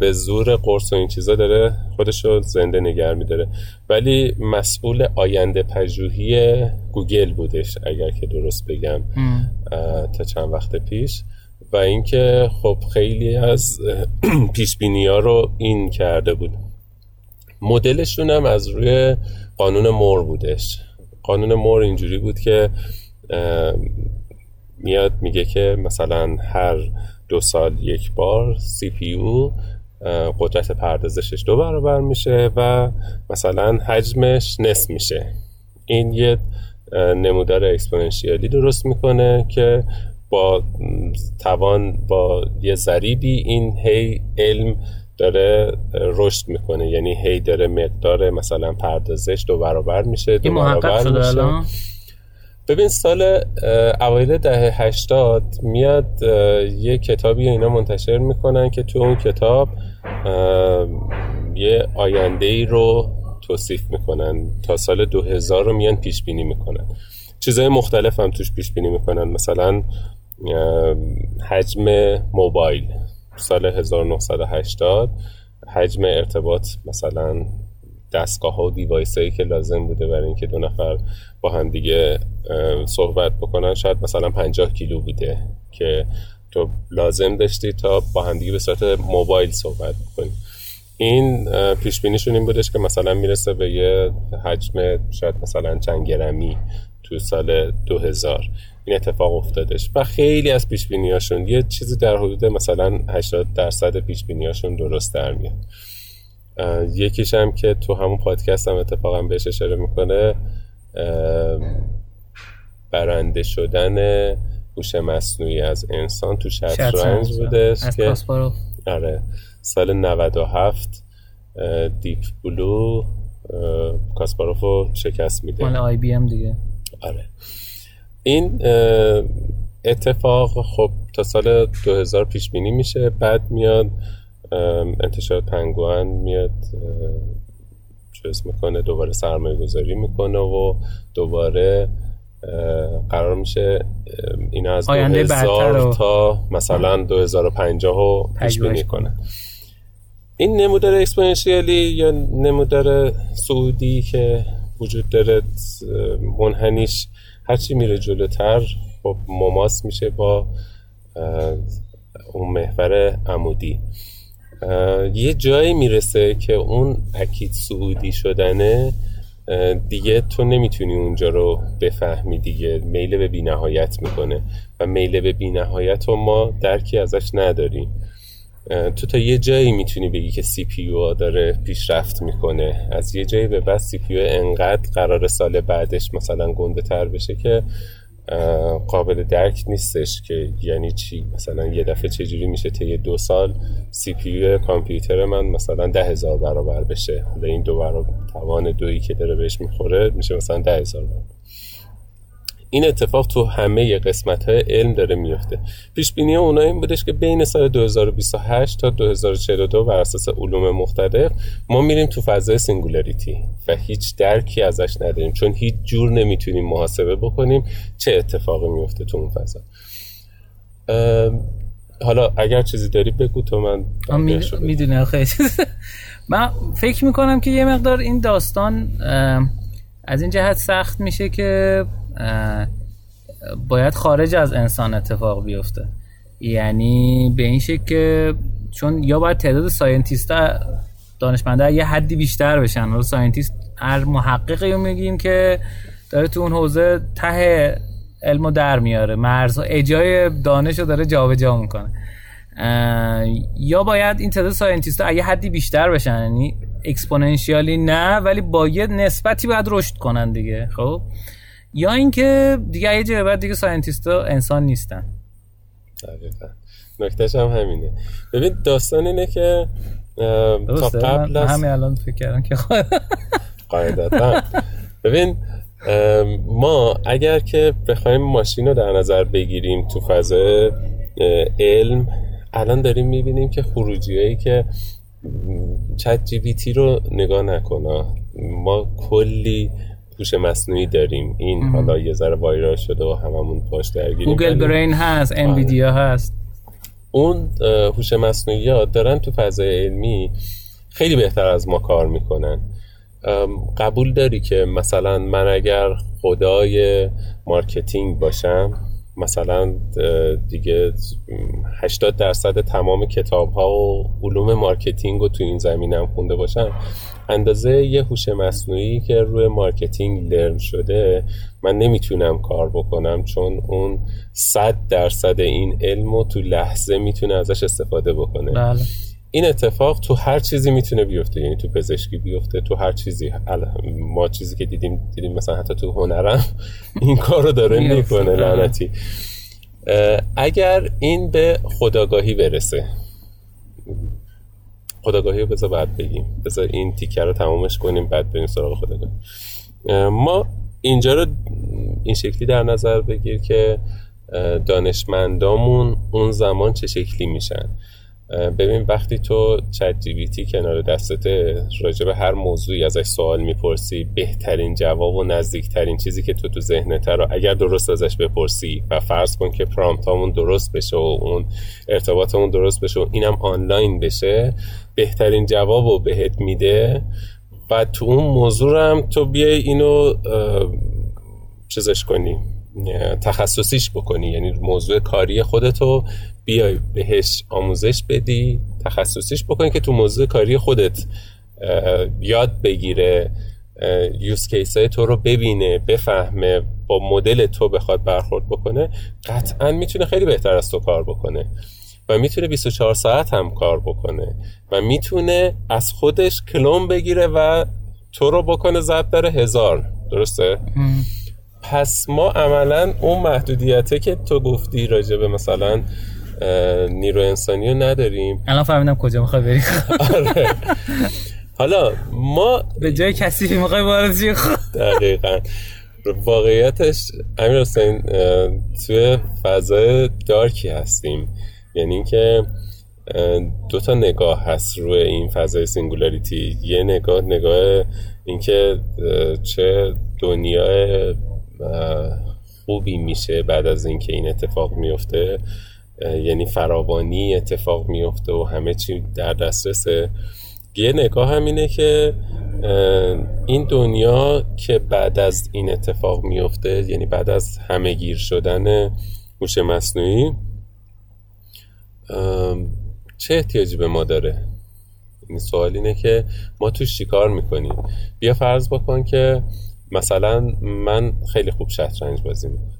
به زور قرص و این چیزا داره خودشو زنده نگه میداره. ولی مسئول آینده پژوهی گوگل بودش اگر که درست بگم تا چند وقت پیش، و اینکه خب خیلی از پیشبینی‌ها رو این کرده بود. مدلشون هم از روی قانون مور بودش. قانون مور اینجوری بود که میاد میگه که مثلا هر 2 سال یک بار CPU قدرت پردازشش 2 برابر میشه و مثلا حجمش نصف میشه. این یه نمودار اکسپوننشیالی درست میکنه که با توان با یه ضریبی این هی علم داره رشد میکنه، یعنی هی داره مقدار مثلا پردازش 2 برابر میشه، 2 برابر میشه. ببین سال اوایل دهه 80 میاد یه کتابی اینا منتشر میکنن که تو اون کتاب یه آینده‌ای رو توصیف میکنن. تا سال 2000 رو میان پیش بینی میکنن. چیزهای مختلف هم توش پیش بینی میکنن، مثلا حجم موبایل سال 1980، حجم ارتباط مثلا دستگاه‌ها و دیوایسایی که لازم بوده برای اینکه 2 نفر با هم دیگه صحبت بکنن شاید مثلا 50 کیلو بوده که تو لازم داشتی تا با هم دیگه به صورت موبایل صحبت بکنی. این پیش بینیشون این بودش که مثلا میرسه به یه حجم شاید مثلا چند گرمی تو سال 2000 این اتفاق افتادش و خیلی از پیش بینیاشون یه چیزی در حدود مثلا 80% پیش بینیاشون درست در میاد. یکیش هم که تو همون پادکست هم اتفاقا بهش اشاره میکنه برنده شدن هوش مصنوعی از انسان تو شطرنج بودش از کاسپاروف. آره سال 97 دیپ بلو کاسپاروف رو شکست میده، مال آی بی ام دیگه. آره این اتفاق خب تا سال 2000 پیش بینی میشه. بعد میاد انتشار پنگوئن میاد چیز میکنه، دوباره سرمایه گذاری میکنه و دوباره قرار میشه اینا از 2000 تا مثلا 2050 رو پیش بینی کنه. این نمودار اکسپوننشیالی یا نمودار صعودی که وجود داره منحنیش هرچی میره جلوتر خب مماس میشه با اون محور عمودی. یه جایی میرسه که اون اکید صعودی شدنه دیگه تو نمیتونی اونجا رو بفهمی دیگه، میل به بی‌نهایت میکنه و میل به بی‌نهایت رو ما درکی ازش نداریم. تو تا یه جایی میتونی بگی که سی پی یو داره پیشرفت میکنه، از یه جایی به بعد سی پی یو انقدر قرار سال بعدش مثلا گنده تر بشه که قابل درک نیستش که یعنی چی، مثلا یه دفعه چجوری میشه طی 2 سال سی پی یو کامپیوتر من مثلا 10,000 برابر بشه. حالا این 2 برابر توان 2 که داره بهش میخوره میشه مثلا 10,000 برابر. این اتفاق تو همه قسمت‌های علم داره میفته. پیش بینی اونها این بودش که بین سال 2028 تا 2042 بر اساس علوم مختلف ما میریم تو فضای سینگولاریتی و هیچ درکی ازش نداریم، چون هیچ جور نمیتونیم محاسبه بکنیم چه اتفاقی میفته تو اون فضا. حالا اگر چیزی داری بگو تو من میدونم خیلی من فکر میکنم که یه مقدار این داستان از این جهت سخت میشه که باید خارج از انسان اتفاق بیفته، یعنی به این شکل که چون یا باید تعداد ساینتیستا دانشمندا یه حدی بیشتر بشن. حالا ساینتیست هر محققی رو میگیم که داره تو اون حوزه ته علمو در میاره، مرز اجای دانشو داره جابجا میکنه، یا باید این تعداد ساینتیستا یه حدی بیشتر بشن، یعنی اکسپوننشیالی نه ولی با یه نسبتی باید رشد کنن دیگه. خب یا اینکه دیگه یه جوری بعد دیگه ساینتیست‌ها انسان نیستن. دقیقاً. نکتهش هم همینه. ببین داستان اینه که تا قبل از همین الان فکر کردم که قاعدتاً ببین ما اگر که بخوایم ماشین رو در نظر بگیریم تو فضای علم، الان داریم می‌بینیم که خروجیایی که چت جی پی تی رو نگاه نکنه، ما کلی هوش مصنوعی داریم. این حالا یه ذره وایرال شده و هممون پاش درگیریم. گوگل برین هست، انویدیا هست. اون هوش مصنوعی‌ها دارن تو فضای علمی خیلی بهتر از ما کار میکنن. قبول داری که مثلا من اگر خدای مارکتینگ باشم مثلا دیگه 80% تمام کتاب ها و علوم مارکتینگ رو تو این زمینم خونده باشم، اندازه یه هوش مصنوعی که روی مارکتینگ لرن شده من نمیتونم کار بکنم، چون اون 100% این علم رو تو لحظه میتونه ازش استفاده بکنه. بله. این اتفاق تو هر چیزی میتونه بیفته، یعنی تو پزشکی بیفته، تو هر چیزی. ما چیزی که دیدیم مثلا حتی تو هنرم این کارو داره میکنه لعنتی. اگر این به خودآگاهی برسه، خودآگاهی رو بذار بعد بگیم، بذار این تیکه رو تمامش کنیم بعد بریم سراغ خودآگاهی. ما اینجا رو این شکلی در نظر بگیر که دانشمندامون اون زمان چه شکلی میشن. ببین وقتی تو چت جی پی تی کنار دستت راجع به هر موضوعی ازش سوال میپرسی، بهترین جواب و نزدیکترین چیزی که تو ذهنت رو اگر درست ازش بپرسی و فرض کن که پرامپتامون درست بشه و اون ارتباطمون درست بشه و اینم آنلاین بشه، بهترین جواب رو بهت میده و تو اون موضوع هم تو بیای اینو چیزش کنی، تخصصیش بکنی، یعنی موضوع کاری خودتو بیای بهش آموزش بدی، تخصصیش بکنی که تو موضوع کاری خودت یاد بگیره، یوز کیسای تو رو ببینه، بفهمه، با مدل تو بخواد برخورد بکنه، قطعا میتونه خیلی بهتر از تو کار بکنه و میتونه 24 ساعت هم کار بکنه و میتونه از خودش کلون بگیره و تو رو بکنه ضرب در 1000. درسته؟ پس ما عملا اون محدودیته که تو گفتی راجع به مثلا نیرو انسانی رو نداریم. الان فهمیدم کجا میخوای بری. آره. حالا ما به جای کثیفی میخوای بارزی خود. دقیقاً. واقعیتش امیر حسین توی فضای دارکی هستیم، یعنی اینکه دو تا نگاه هست روی این فضای سینگولاریتی. یه نگاه اینکه چه دنیای خوبی میشه بعد از اینکه این اتفاق میفته، یعنی فراوانی اتفاق میفته و همه چی در دسترسه. یه نگاه هم اینه که این دنیا که بعد از این اتفاق میفته، یعنی بعد از همه گیر شدن هوش مصنوعی، چه احتیاجی به ما داره؟ این سوال اینه که ما توش چیکار میکنیم. بیا فرض بکن که مثلا من خیلی خوب شطرنج بازی میکنم،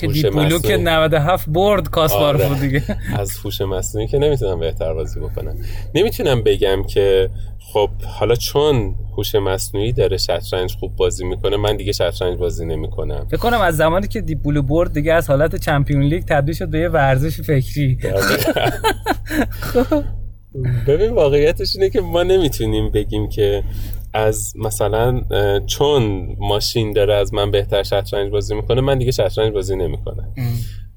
که دیپ بلو که 97 برد کاسپاروف. آره. دیگه از هوش مصنوعی که نمیتونم بهتر بازی بکنم. نمیتونم بگم که خب حالا چون هوش مصنوعی داره شطرنج خوب بازی میکنه من دیگه شطرنج بازی نمیکنم. فکر کنم از زمانی که دیپ بلو برد دیگه از حالت چمپیون لیگ تبدیل شد به یه ورزش فکری. ببین واقعیتش اینه که ما نمیتونیم بگیم که از مثلا چون ماشین داره از من بهتر شطرنج بازی میکنه من دیگه شطرنج بازی نمیکنم.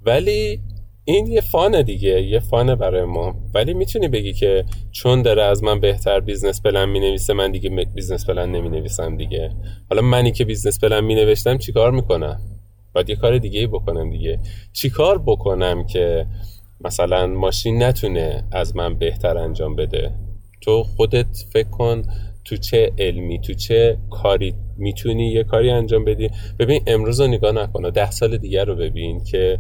ولی این یه فانه دیگه، یه فانه برای ما. ولی میتونی بگی که چون داره از من بهتر بیزنس پلن مینویسه من دیگه بیزنس پلن نمینویسم دیگه. حالا منی که بیزنس پلن مینوشتم چی کار میکنم؟ باید یه کار دیگه بکنم دیگه. چی کار بکنم که مثلا ماشین نتونه از من بهتر انجام بده؟ تو خودت فکر کن تو چه علمی، تو چه کاری میتونی یه کاری انجام بدی. ببین امروز رو نگاه نکن، 10 سال دیگر رو ببین که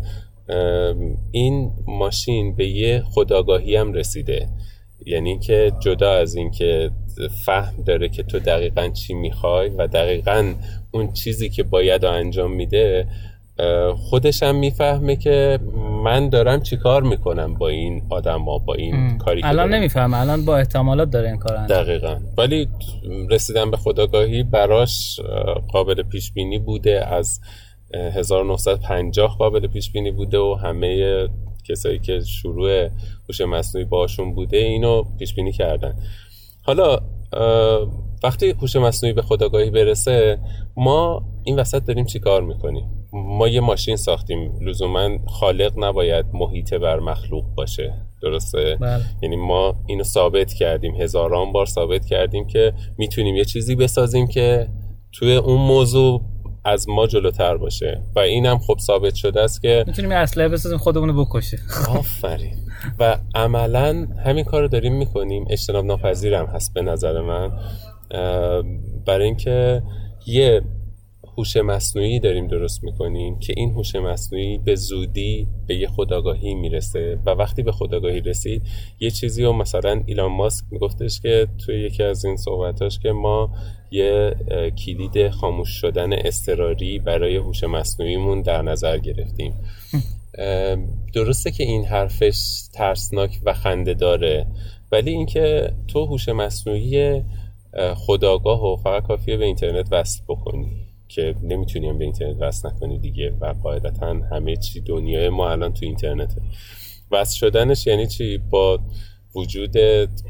این ماشین به یه خودآگاهی هم رسیده، یعنی که جدا از این که فهم داره که تو دقیقاً چی میخوای و دقیقاً اون چیزی که باید انجام میده، خودش هم میفهمه که من دارم چی کار میکنم با این آدم ها، با این کاری که الان نمیفهمه، الان با احتمالات داره این کار انجام. دقیقاً. ولی رسیدن به خودآگاهی براش قابل پیش بینی بوده، از 1950 قابل پیش بینی بوده و همه کسایی که شروع هوش مصنوعی باشون بوده اینو پیش بینی کردن. حالا وقتی هوش مصنوعی به خودآگاهی برسه ما این وسط داریم چی کار میکنیم؟ ما یه ماشین ساختیم، لزوما خالق نباید محیط بر مخلوق باشه. درسته؟ بله. یعنی ما اینو ثابت کردیم، هزاران بار ثابت کردیم که میتونیم یه چیزی بسازیم که توی اون موضوع از ما جلوتر باشه و اینم خب ثابت شده است که میتونیم یه اسلحه بسازیم خودمونو بکشه. آفرین. و عملا همین کارو داریم میکنیم. اجتناب ناپذیرم هست به نظر من، برای اینکه یه هوش مصنوعی داریم درست میکنیم که این هوش مصنوعی به زودی به یه خودآگاهی میرسه و وقتی به خودآگاهی رسید یه چیزی رو مثلا ایلان ماسک میگفتش که توی یکی از این صحبتاش که ما یه کلید خاموش شدن اضطراری برای هوش مصنوعیمون در نظر گرفتیم. درسته که این حرفش ترسناک و خنده داره، ولی اینکه تو هوش مصنوعی خودآگاه و فقط کافیه به اینترنت وصل بکنی که نمیتونیم به اینترنت وصل نکنی دیگه و قاعدتا همه چی دنیای ما الان تو اینترنته. وصل شدنش یعنی چی؟ با وجود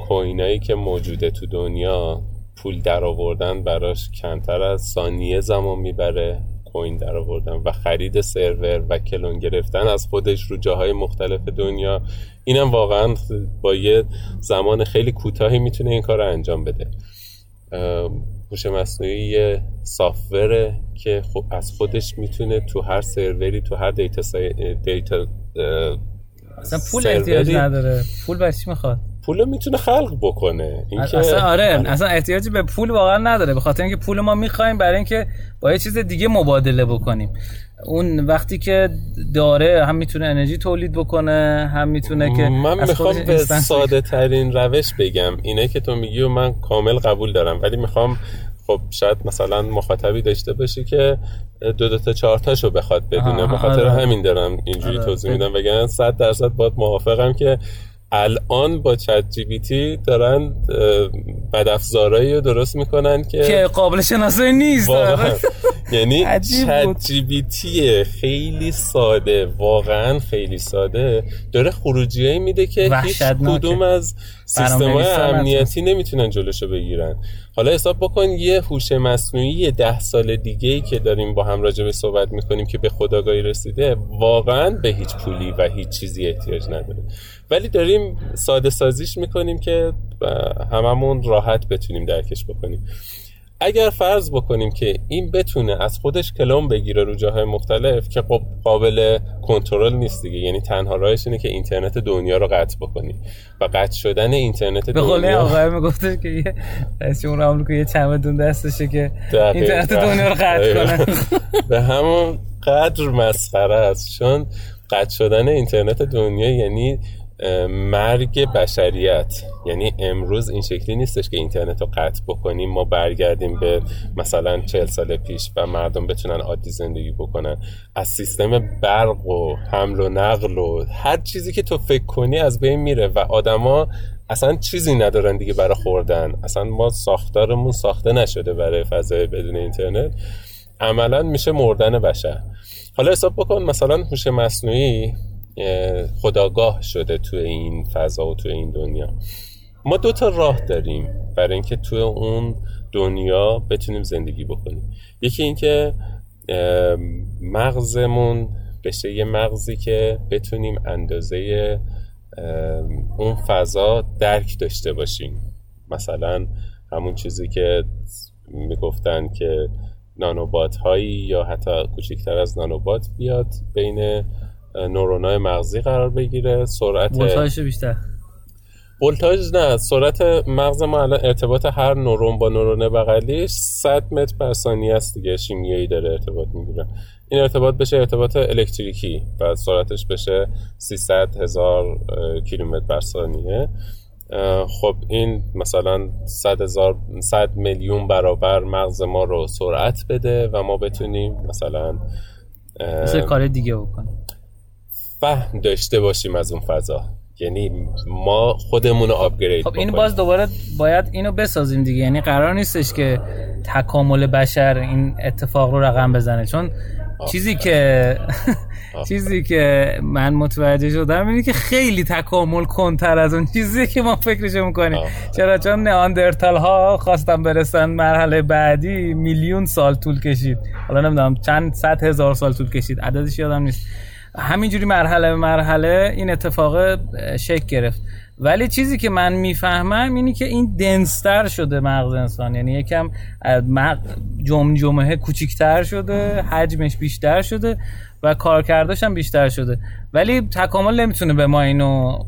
کوینایی که موجوده تو دنیا پول در آوردن براش کمتر از ثانیه زمان میبره کوین در آوردن و خرید سرور و کلون گرفتن از خودش رو جاهای مختلف دنیا، اینم واقعا با یه زمان خیلی کوتاهی میتونه این کار رو انجام بده. هوش مصنوعی سافتوره که خب از خودش میتونه تو هر سروری تو هر دیتا اصلا پول احتیاج نداره. پول واسه چی میخواد؟ پول میتونه خلق بکنه. این اصلا آره اصلا احتیاجی به پول واقعا نداره، به خاطر اینکه پول ما میخوایم برای اینکه با یه چیز دیگه مبادله بکنیم. اون وقتی که داره هم میتونه انرژی تولید بکنه، هم میتونه که من میخوام به ساده ترین روش بگم، اینه که تو میگی و من کامل قبول دارم، ولی میخوام خب شاید مثلا مخاطبی داشته باشی که دو تا چهار تاشو بخواد بدونه، بخاطر همین دارم اینجوری توضیح میدم. وگرنه 100% باهات موافقم که الان با چت جی پی تی دارن بدافزارایی رو درست میکنن که قابل شناسایی نیست. یعنی چت جی پی تی خیلی ساده، واقعا خیلی ساده، داره خروجیایی میده که هیچ کدوم از سیستم‌های امنیتی نمیتونن جلوشو بگیرن. حالا حساب بکن یه هوش مصنوعی 10 سال دیگه‌ای که داریم با هم راجع به صحبت میکنیم که به خودآگاهی رسیده واقعا به هیچ پولی و هیچ چیزی احتیاج نداره، ولی داریم ساده سازیش میکنیم که هممون راحت بتونیم درکش بکنیم. اگر فرض بکنیم که این بتونه از خودش کلام بگیره رو جاهای مختلف که قابل کنترل نیست دیگه، یعنی تنها راهش اینه که اینترنت دنیا رو قطع بکنی و قطع شدن اینترنت دنیا. به قول آقای میگفته که یه رئیس جمهور آمریکا یه چمدون دستشه که اینترنت دنیا رو قطع کنه. به همون قدر مسخره است، چون قطع شدن اینترنت دنیا یعنی مرگ بشریت. یعنی امروز این شکلی نیستش که اینترنت رو قطع بکنیم ما برگردیم به مثلا 40 سال پیش و مردم بتونن عادی زندگی بکنن. از سیستم برق و حمل و نقل و هر چیزی که تو فکر کنی از بین میره و آدما اصلا چیزی ندارن دیگه برای خوردن. اصلا ما ساختارمون ساخته نشده برای فضای بدون اینترنت. عملا میشه مردن بشر. حالا حساب بکن مثلا هوش مصنوعی خودآگاه شده توی این فضا و توی این دنیا. ما 2 تا راه داریم برای اینکه توی اون دنیا بتونیم زندگی بکنیم. یکی اینکه مغزمون بشه یه مغزی که بتونیم اندازه اون فضا درک داشته باشیم، مثلا همون چیزی که میگفتن که نانوبات هایی یا حتی کوچکتر از نانوبات بیاد بین نورونای مغزی قرار بگیره، سرعت ولتاژ بیشتر، ولتاژ نه، سرعت مغز ما الان ارتباط هر نورون با نورون بغلیش 100 متر بر ثانیه است دیگه، شیمیایی داره ارتباط میگیره. این ارتباط بشه ارتباط الکتریکی و سرعتش بشه 300,000 کیلومتر بر ثانیه. خب این مثلا 100 میلیون برابر مغز ما رو سرعت بده و ما بتونیم مثلا کار دیگه بکنیم، فهم داشته باشیم از اون فضا، یعنی ما خودمون رو آپگرید بکنیم. خب این باز دوباره باید اینو بسازیم دیگه، یعنی قرار نیستش که تکامل بشر این اتفاق رو رقم بزنه، چون چیزی که من متوجه شدم اینه که خیلی تکامل کنتر از اون چیزی که ما فکرش میکنیم. چرا؟ چون نئاندرتال ها خواستن برسن مرحله بعدی میلیون سال طول کشید، حالا نمیدونم چند 100,000 سال طول کشید، عددش یادم نیست. همینجوری مرحله به مرحله این اتفاق شکل گرفت، ولی چیزی که من میفهمم اینی که این دنستر شده مغز انسان، یعنی یکم جمعه کوچیکتر شده، حجمش بیشتر شده و کارکردش هم بیشتر شده، ولی تکامل نمیتونه به ما اینو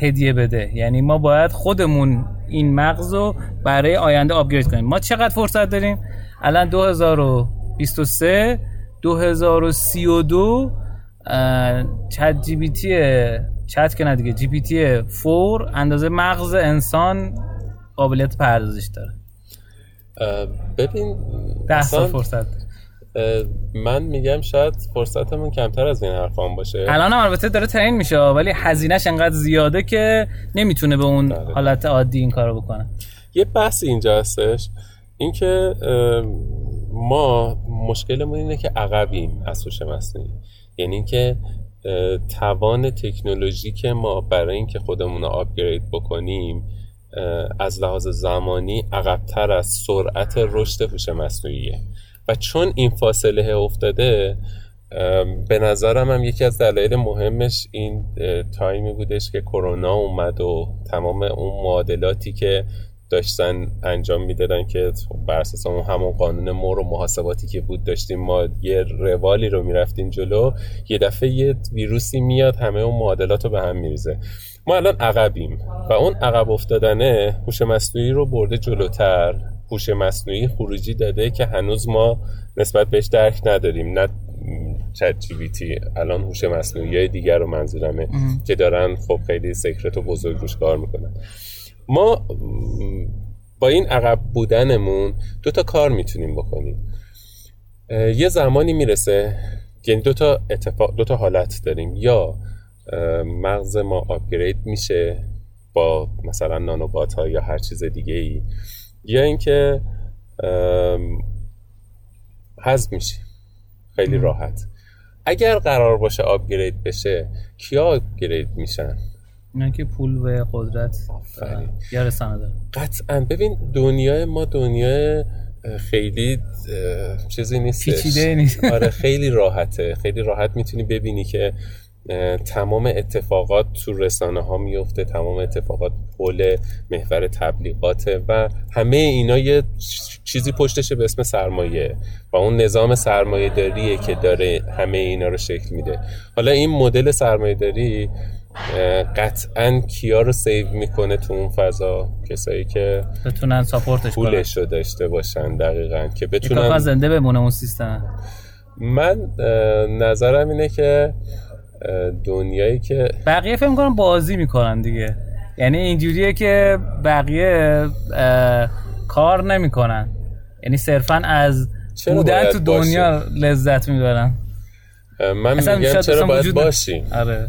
هدیه بده، یعنی ما باید خودمون این مغز رو برای آینده آپگرید کنیم. ما چقدر فرصت داریم؟ الان 2000 23 2032 چت جی پی تی، چت که نه دیگه، جی پی تی 4 اندازه مغز انسان قابلیت پردازش داره. ببین 10 سال فرصت. من میگم شاید فرصتمون کمتر از این حرفان باشه. الان هم البته داره ترین میشه ولی هزینهش انقدر زیاده که نمیتونه به اون داره. حالت عادی این کارو بکنه. یه بحث اینجا هستش، این که ما مشکلمون اینه که عقبیم از هوش مصنوعی، یعنی این که توان تکنولوژیک ما برای این که خودمون رو آپگرید بکنیم از لحاظ زمانی عقبتر از سرعت رشد هوش مصنوعیه و چون این فاصله افتاده به نظرم هم یکی از دلایل مهمش این تایمی بودش که کرونا اومد و تمام اون معادلاتی که داشتن انجام میدادن که بر اساس اون همون قانون مور و محاسباتی که بود داشتیم ما یه روالی رو میرفتیم جلو، یه دفعه یه ویروسی میاد همه اون معادلات رو به هم میریزه. ما الان عقبیم و اون عقب افتادنه هوش مصنوعی رو برده جلوتر، هوش مصنوعی خروجی داده که هنوز ما نسبت بهش درک نداریم، نه چت جی پی تی، الان هوش مصنوعی دیگر رو منظورمه که دارن خب خیلی سیکرت و بزرگ روش کار میکنن. ما با این عقب بودنمون دو تا کار میتونیم بکنیم. یه زمانی میرسه، یعنی دو تا حالت داریم، یا مغز ما آپگرید میشه با مثلا نانوبات ها یا هر چیز دیگه ای، یا اینکه هضم میشه خیلی راحت. اگر قرار باشه آپگرید بشه، کیا آپگرید میشن؟ اینا که پول و قدرت یا رسانه داره. قطعا ببین دنیای ما دنیای خیلی چیزی نیستش، پیچیده نیست. آره خیلی راحته، خیلی راحت میتونی ببینی که تمام اتفاقات تو رسانه ها میفته، تمام اتفاقات پول محور تبلیغاته و همه اینا یه چیزی پشتشه به اسم سرمایه و اون نظام سرمایه داریه که داره همه اینا رو شکل میده. حالا این مدل سرمایه داری قطعاً کیا رو سیو میکنه تو اون فضا؟ کسایی که بتونن ساپورتش کنن، پولش رو داشته باشن، دقیقاً که بتونن کافا زنده بمونه اون سیستم. من نظرم اینه که دنیایی که بقیه فکر میکنن بازی میکنن دیگه، یعنی اینجوریه که بقیه کار نمیکنن، یعنی صرفاً از بودن تو دنیا لذت میبرن. من میگم چرا باید باشیم؟ آره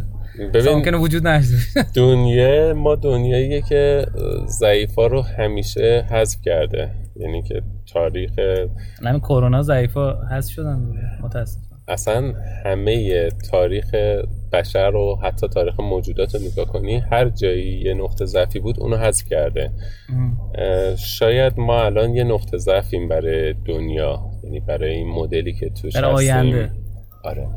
ممکنه وجود نشه. دنیا ما دنیاییه که ضعیفا رو همیشه حذف کرده، یعنی که تاریخ همین کرونا ضعیفا حذف شدن متاسفانه. اصلا همه تاریخ بشر رو، حتی تاریخ موجودات رو نگاه کنی، هر جایی یه نقطه ضعفی بود اونو حذف کرده. شاید ما الان یه نقطه ضعفیم برای دنیا، یعنی برای این مدلی که توش هستیم، برای آینده. آره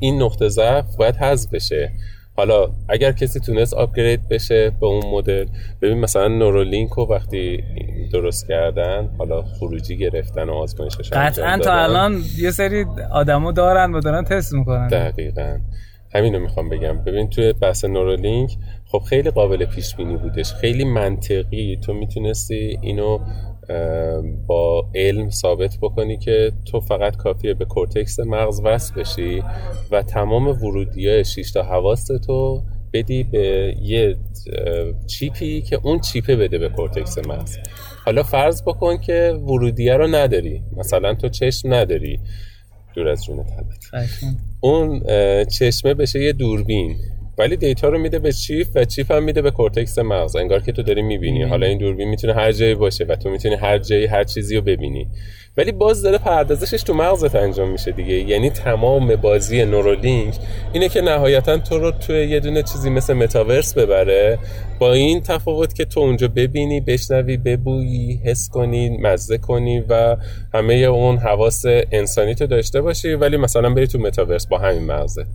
این نقطه ضعف باید حذف بشه. حالا اگر کسی تونست آپگرید بشه به اون مدل، ببین مثلا نورولینک رو وقتی درست کردن، حالا خروجی گرفتن و آزمایشش انجام دادن، تا الان یه سری آدمو دارن و دارن تست میکنن. دقیقاً همین رو میخوام بگم. ببین توی بحث نورالینک خب خیلی قابل پیش بینی بودش، خیلی منطقی، تو میتونستی اینو با علم ثابت بکنی که تو فقط کافیه به کورتکس مغز وصل بشی و تمام ورودیای 6 تا حواست تو بدی به یه چیپی که اون چیپه بده به کورتکس مغز. حالا فرض بکن که ورودیه رو نداری، مثلا تو چشم نداری، دور از جونت حالت، اون چشمه بشه یه دوربین، ولی دیتا رو میده به چیپ و چیپ هم میده به کورتکس مغز، انگار که تو داری میبینی. حالا این دوربین میتونه هر جایی باشه و تو میتونی هر جایی هر چیزی رو ببینی، ولی باز داره پردازشش تو مغزت انجام میشه دیگه. یعنی تمام بازی نورولینک اینه که نهایتا تو رو توی یه دونه چیزی مثل متاورس ببره، با این تفاوت که تو اونجا ببینی، بشنوی، ببویی، حس کنی، مزه کنی و همه اون حواس انسانی تو داشته باشی، ولی مثلا بری تو متاورس با همین مغزت.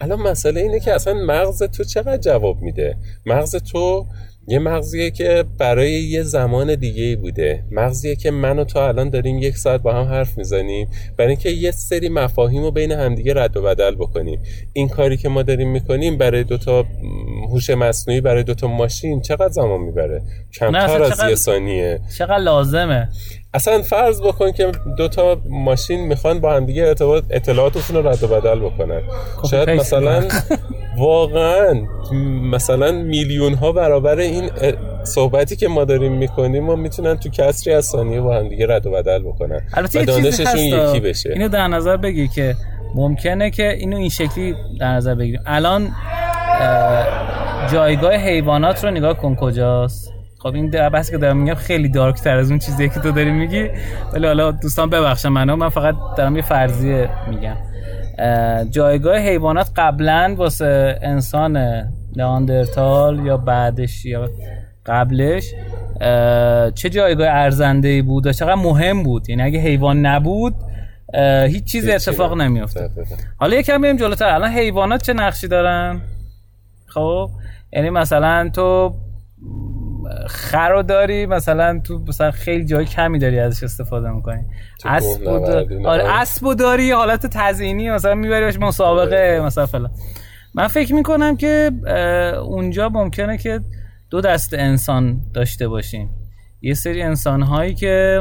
الان مسئله اینه که اصلا مغز تو چقدر جواب میده. مغز تو یه مغزیه که برای یه زمان دیگه‌ای بوده، مغزیه که من و تو الان داریم یک ساعت با هم حرف میزنیم برای اینکه یه سری مفاهیم رو بین همدیگه رد و بدل بکنیم. این کاری که ما داریم میکنیم برای دوتا هوش مصنوعی برای دوتا ماشین چقدر زمان میبره؟ کمتر از یه ثانیه. چقدر لازمه؟ اصلا فرض بکن که دوتا ماشین میخوان با هم دیگه اطلاعاتشون رو رد و بدل بکنن، شاید مثلا واقعا مثلا میلیون ها برابر این صحبتی که ما داریم میکنیم ما میتونن تو کسری از ثانیه با هم دیگه رد و بدل بکنن و دانششون یکی بشه. اینو در نظر بگیر که ممکنه که اینو این شکلی در نظر بگیریم. الان جایگاه حیوانات رو نگاه کن کجاست. خب این بحثی که دارم میگم خیلی دارک تر از اون چیزیه که تو داری میگی، ولی حالا دوستان ببخشن من فقط دارم یه فرضیه میگم. جایگاه حیوانات قبلا واسه انسان ناندرتال یا بعدش یا قبلش چه جایگاه ارزنده‌ای بود و چقدر مهم بود. یعنی اگه حیوان نبود هیچ چیزی اتفاق نمی‌افتاد. حالا یکم بریم جلوتر، الان حیوانات چه نقشی دارن؟ خب یعنی مثلا تو خرو داری، مثلا تو مثلا خیلی جای کمی داری ازش استفاده میکنی، اسبو داری حالت تزیینی مثلا میبریش مسابقه مثلا فلان. من فکر میکنم که اونجا ممکنه که دو دست انسان داشته باشیم، یه سری انسان هایی که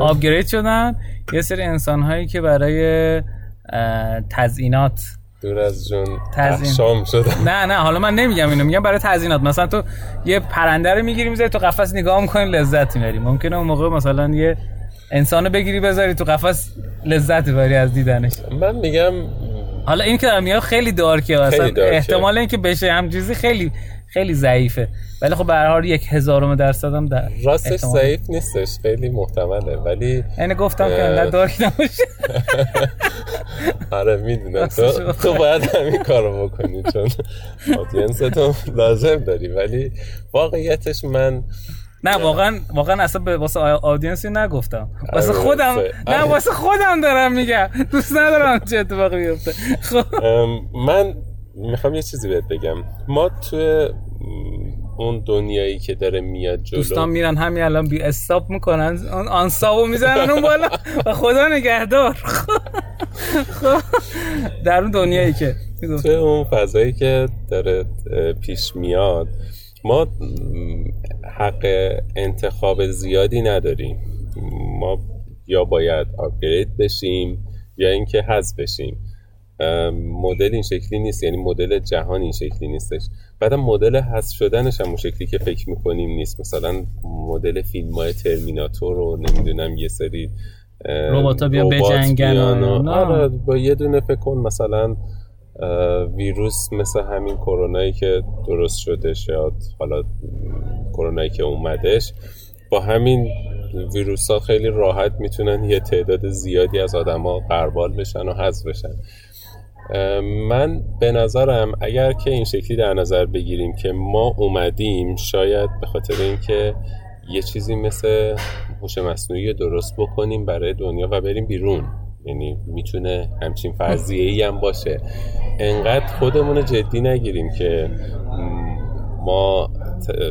آپگرید شدن، یه سری انسان هایی که برای تزیینات دور از جون احشام شده. نه حالا من نمیگم اینو، میگم برای تزیینات. مثلا تو یه پرنده رو میگیری میذاری تو قفس نگاه میکنی لذت میبری، ممکنه اون موقع مثلا یه انسانو بگیری بذاری تو قفس لذت ببری از دیدنش. من میگم حالا این که دارم خیلی دارکه، اصلا احتمال اینکه بشه هم چیزی خیلی خیلی ضعیفه، ولی خب به هر حال 1000% هم در راستش ضعیف نیستش، خیلی محتمله. ولی اینو گفتم که انقدر دارک نباشه. آره میدونم تو باید همین کارو بکنی چون آدینستون لازم داری، ولی واقعیتش من نه واقعا اصلا واسه آدینسی نگفتم، واسه خودم نه واسه خودم دارم میگم، دوست ندارم چه اتفاقی بیفته. خب من میخوام یه چیزی بهت بگم. ما توی اون دنیایی که داره میاد جلو، دوستان میرن همین الان بی استاپ میکنن آن سابو میزنن اون بالا و خدا نگهدار. در اون دنیایی که توی اون فضایی که داره پیش میاد ما حق انتخاب زیادی نداریم. ما یا باید آپگرید بشیم یا اینکه حذف بشیم. مدل این شکلی نیست، یعنی مدل جهان این شکلی نیستش. بعدم مدل حذف شدنش هم اون شکلی که فکر میکنیم نیست. مثلا مدل فیلم‌های ترمیناتور رو نمیدونم یه سری رباتا بیا بجنگن آره با یه دونه فکر کن مثلا ویروس مثل همین کرونایی که درست شدش یا حالا کرونایی که اومدش، با همین ویروس ها خیلی راحت میتونن یه تعداد زیادی از آدم ها غربال بشن و حذف بشن. من به نظرم اگر که این شکلی در نظر بگیریم که ما اومدیم، شاید به خاطر اینکه یه چیزی مثل هوش مصنوعی درست بکنیم برای دنیا و بریم بیرون، یعنی میتونه همچین فرضیه‌ای هم باشه، انقدر خودمون رو جدی نگیریم که ما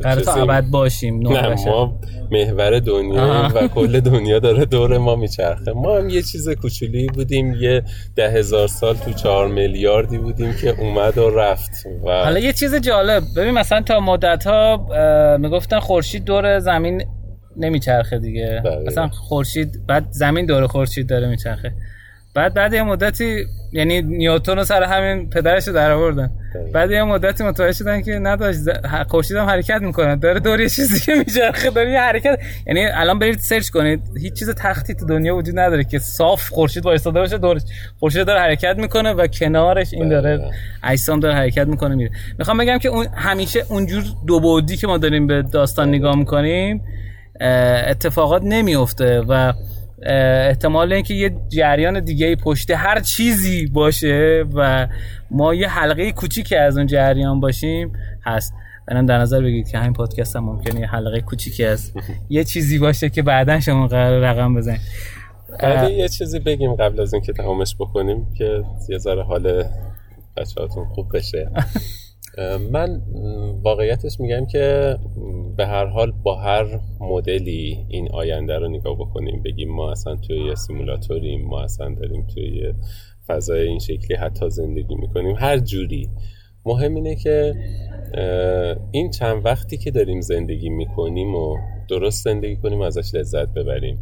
قرار تا ابد باشیم. نه ما محور دنیا و کل دنیا داره دور ما میچرخه. ما هم یه چیز کوچولی بودیم، یه 10,000 سال تو 4 میلیاردی بودیم که اومد و رفت. و حالا یه چیز جالب ببین، مثلا تا مدت ها میگفتن خورشید دور زمین نمیچرخه دیگه، مثلا خورشید بعد زمین دور خورشید داره میچرخه، بعد یه مدتی یعنی نیوتن رو سر همین پدرش رو در آوردن، بعد یه مدتی متوجه شدن که نداشت خورشید هم حرکت میکنه، داره دور یه چیزی که میچرخه داره یه حرکت. یعنی الان برید سرچ کنید هیچ چیز تختی تو دنیا وجود نداره که صاف خورشید وایساده باشه دورش، خورشید داره حرکت میکنه و کنارش این داره اجسام داره حرکت میکنه میره. میخوام بگم که اون همیشه اونجور دو بعدی که ما داریم به داستان نگاه میکنیم اتفاقات نمیفته و احتمال اینکه یه جریان دیگه پشت هر چیزی باشه و ما یه حلقه کوچیکی از اون جریان باشیم هست. منم در نظر بگیرید که همین پادکست هم ممکنه یه حلقه کوچیکی از یه چیزی باشه که بعداً شما قرار رقم بزنید. ولی یه چیزی بگیم قبل از اینکه تمامش بکنیم که یه ذره حال بچه‌هاتون خوب بشه. من واقعیتش میگم که به هر حال با هر مدلی این آینده رو نگاه بکنیم، بگیم ما اصلا توی یه سیمولاتوریم، ما اصلا داریم توی یه فضای این شکلی حتی زندگی میکنیم، هر جوری مهم اینه که این چند وقتی که داریم زندگی میکنیم و درست زندگی کنیم و ازش لذت ببریم.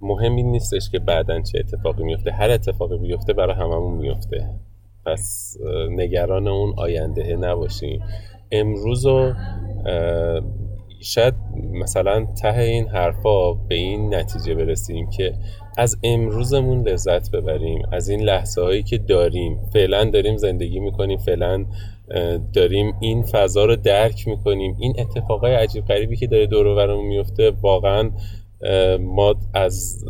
مهم این نیستش که بعداً چه اتفاقی میفته، هر اتفاقی میفته برای هممون میفته، پس نگران اون آینده نباشیم. امروز و شاید مثلا ته این حرفا به این نتیجه برسیم که از امروزمون لذت ببریم، از این لحظه هایی که داریم، فعلا داریم زندگی میکنیم، فعلا داریم این فضا رو درک میکنیم، این اتفاقای عجیب غریبی که داره دور و برمون میفته. واقعا ما از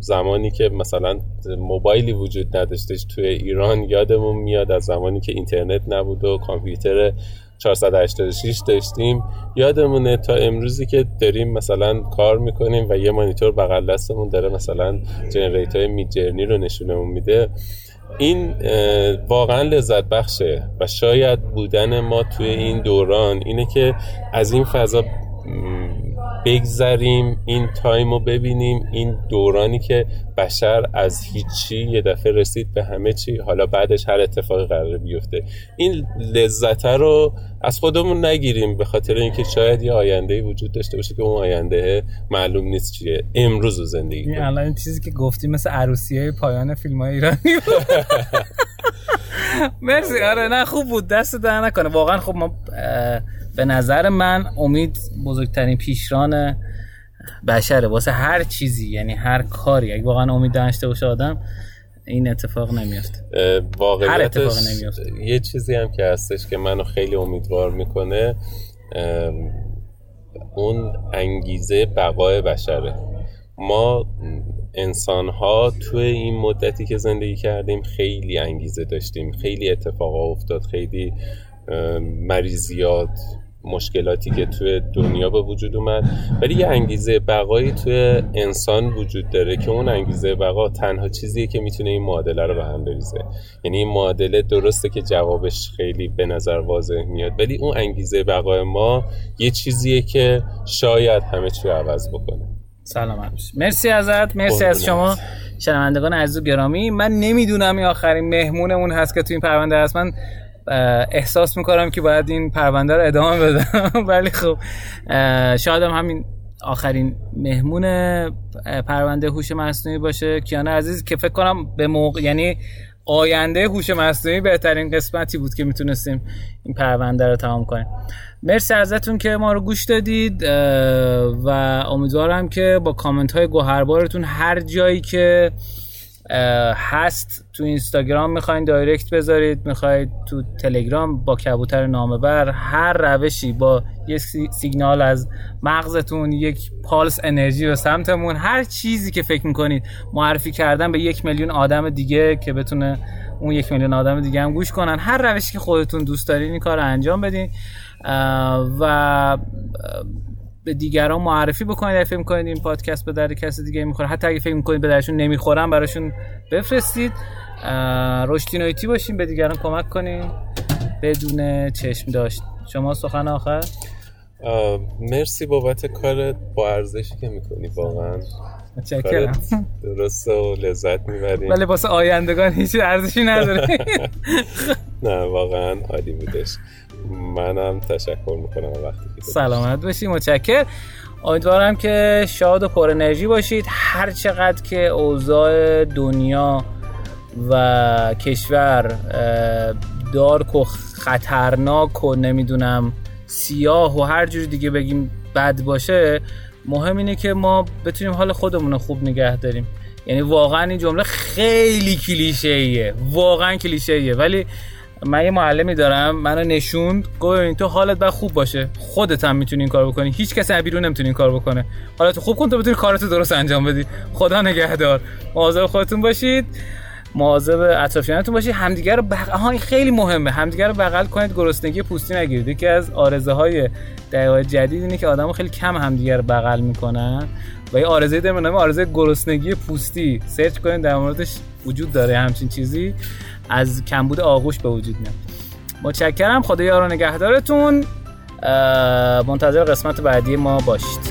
زمانی که مثلا موبایلی وجود نداشتش توی ایران یادمون میاد، از زمانی که اینترنت نبود و کامپیوتر 486 داشتیم یادمونه، تا امروزی که داریم مثلا کار میکنیم و یه مانیتور بغل دستمون داره مثلا جنریت های میدجرنی رو نشونمون میده. این واقعا لذت بخشه و شاید بودن ما توی این دوران اینه که از این فضا بگذریم، این تایم رو ببینیم، این دورانی که بشر از هیچی یه دفعه رسید به همه چی، حالا بعدش هر اتفاقی قراره بیفته. این لذت رو از خودمون نگیریم به خاطر اینکه شاید یه آینده‌ای وجود داشته باشه که اون آینده معلوم نیست چیه. امروز رو زندگی کنیم. الان این چیزی که گفتی مثل عروسی‌های پایان فیلم‌های ایرانی بود. مرسی. آره نه خوب بود، دست در نکنه واقعا. خب ما به نظر من امید بزرگترین پیشران بشره واسه هر چیزی، یعنی هر کاری اگه واقعا امید داشته باشه آدم این اتفاق نمیفته. واقعیتش یه چیزی هم که هستش که منو خیلی امیدوار میکنه اون انگیزه بقای بشره. ما انسان‌ها توی این مدتی که زندگی کردیم خیلی انگیزه داشتیم، خیلی اتفاقا افتاد، خیلی مریضیات، مشکلاتی که توی دنیا به وجود اومد، ولی یه انگیزه بقایی توی انسان وجود داره که اون انگیزه بقا تنها چیزیه که میتونه این معادله رو به هم بریزه. یعنی این معادله درسته که جوابش خیلی به نظر واضح میاد، ولی اون انگیزه بقای ما یه چیزیه که شاید همه چی رو عوض بکنه. سلام عرض. مرسی ازت، مرسی از شما شنوندگان عزیز و گرامی. من نمیدونم این آخرین مهمونمون هست که تو این پرونده هست. من احساس میکنم که باید این پرونده رو ادامه بدم، ولی خب شاید همین آخرین مهمون پرونده هوش مصنوعی باشه. کیان عزیز که فکر کنم به موقع، یعنی آینده هوش مصنوعی بهترین قسمتی بود که میتونستیم این پرونده رو تمام کنیم. مرسی ازتون که ما رو گوش دادید و امیدوارم که با کامنت های گوهربارتون هر جایی که هست، تو اینستاگرام میخواین دایرکت بذارید، میخواید تو تلگرام با کبوتر نامه‌بر، هر روشی با یک سیگنال از مغزتون، یک پالس انرژی به سمتمون، هر چیزی که فکر میکنید معرفی کردن به 1 میلیون آدم دیگه که بتونه اون 1 میلیون آدم دیگه هم گوش کنن. هر روشی که خودتون دوست دارین این کار رو انجام بدین و به دیگران معرفی بکنید. اگه فکر می‌کنید این پادکست به درد کسی دیگه می‌خوره، حتی اگه فکر می‌کنید به دردشون نمی‌خوره، براشون بفرستید. رشدینویتی باشیم، به دیگران کمک کنیم بدون چشم داشت. شما سخن آخر؟ مرسی بابت کارت با ارزشی که می‌کنی، واقعا متشکرم. درست و لذت می‌بریم. ولی واسه آیندگان هیچ ارزشی نداره. نه واقعا عالی بودش. منم تشکر میکنم وقتی که سلامت باشید. متشکر. امیدوارم که شاد و پر انرژی باشید. هر چقدر که اوضاع دنیا و کشور دارک و خطرناک و نمیدونم سیاه و هر جور دیگه بگیم بد باشه، مهم اینه که ما بتونیم حال خودمون رو خوب نگه داریم. یعنی واقعا این جمله خیلی کلیشه‌ایه، واقعا کلیشه‌ایه، ولی من یه معلمی دارم منو نشوند، گفت این تو حالت باید خوب باشه، خودت هم میتونی این کار بکنی، هیچ کس از بیرون نمیتونه این کار بکنه. حالت خوب کن تا بتونی کارتو درست انجام بدی. خدا نگهدار. مواظب خودتون باشید، مواظب اطرافیانتون باشید، همدیگه رو خیلی مهمه، همدیگه رو بغل کنید، گرسنگی پوستی نگیرید. یکی از آرزوهای دهه‌های جدید اینه که آدمو خیلی کم همدیگه رو بغل میکنن و این آرزوی دارم نام آرزوی گرسنگی پوستی، سرچ کنید در موردش وجود داره همچین چیزی، از کمبود آغوش به وجود میاد. متشکرم. خدا یار و نگهدارتون. منتظر قسمت بعدی ما باشید.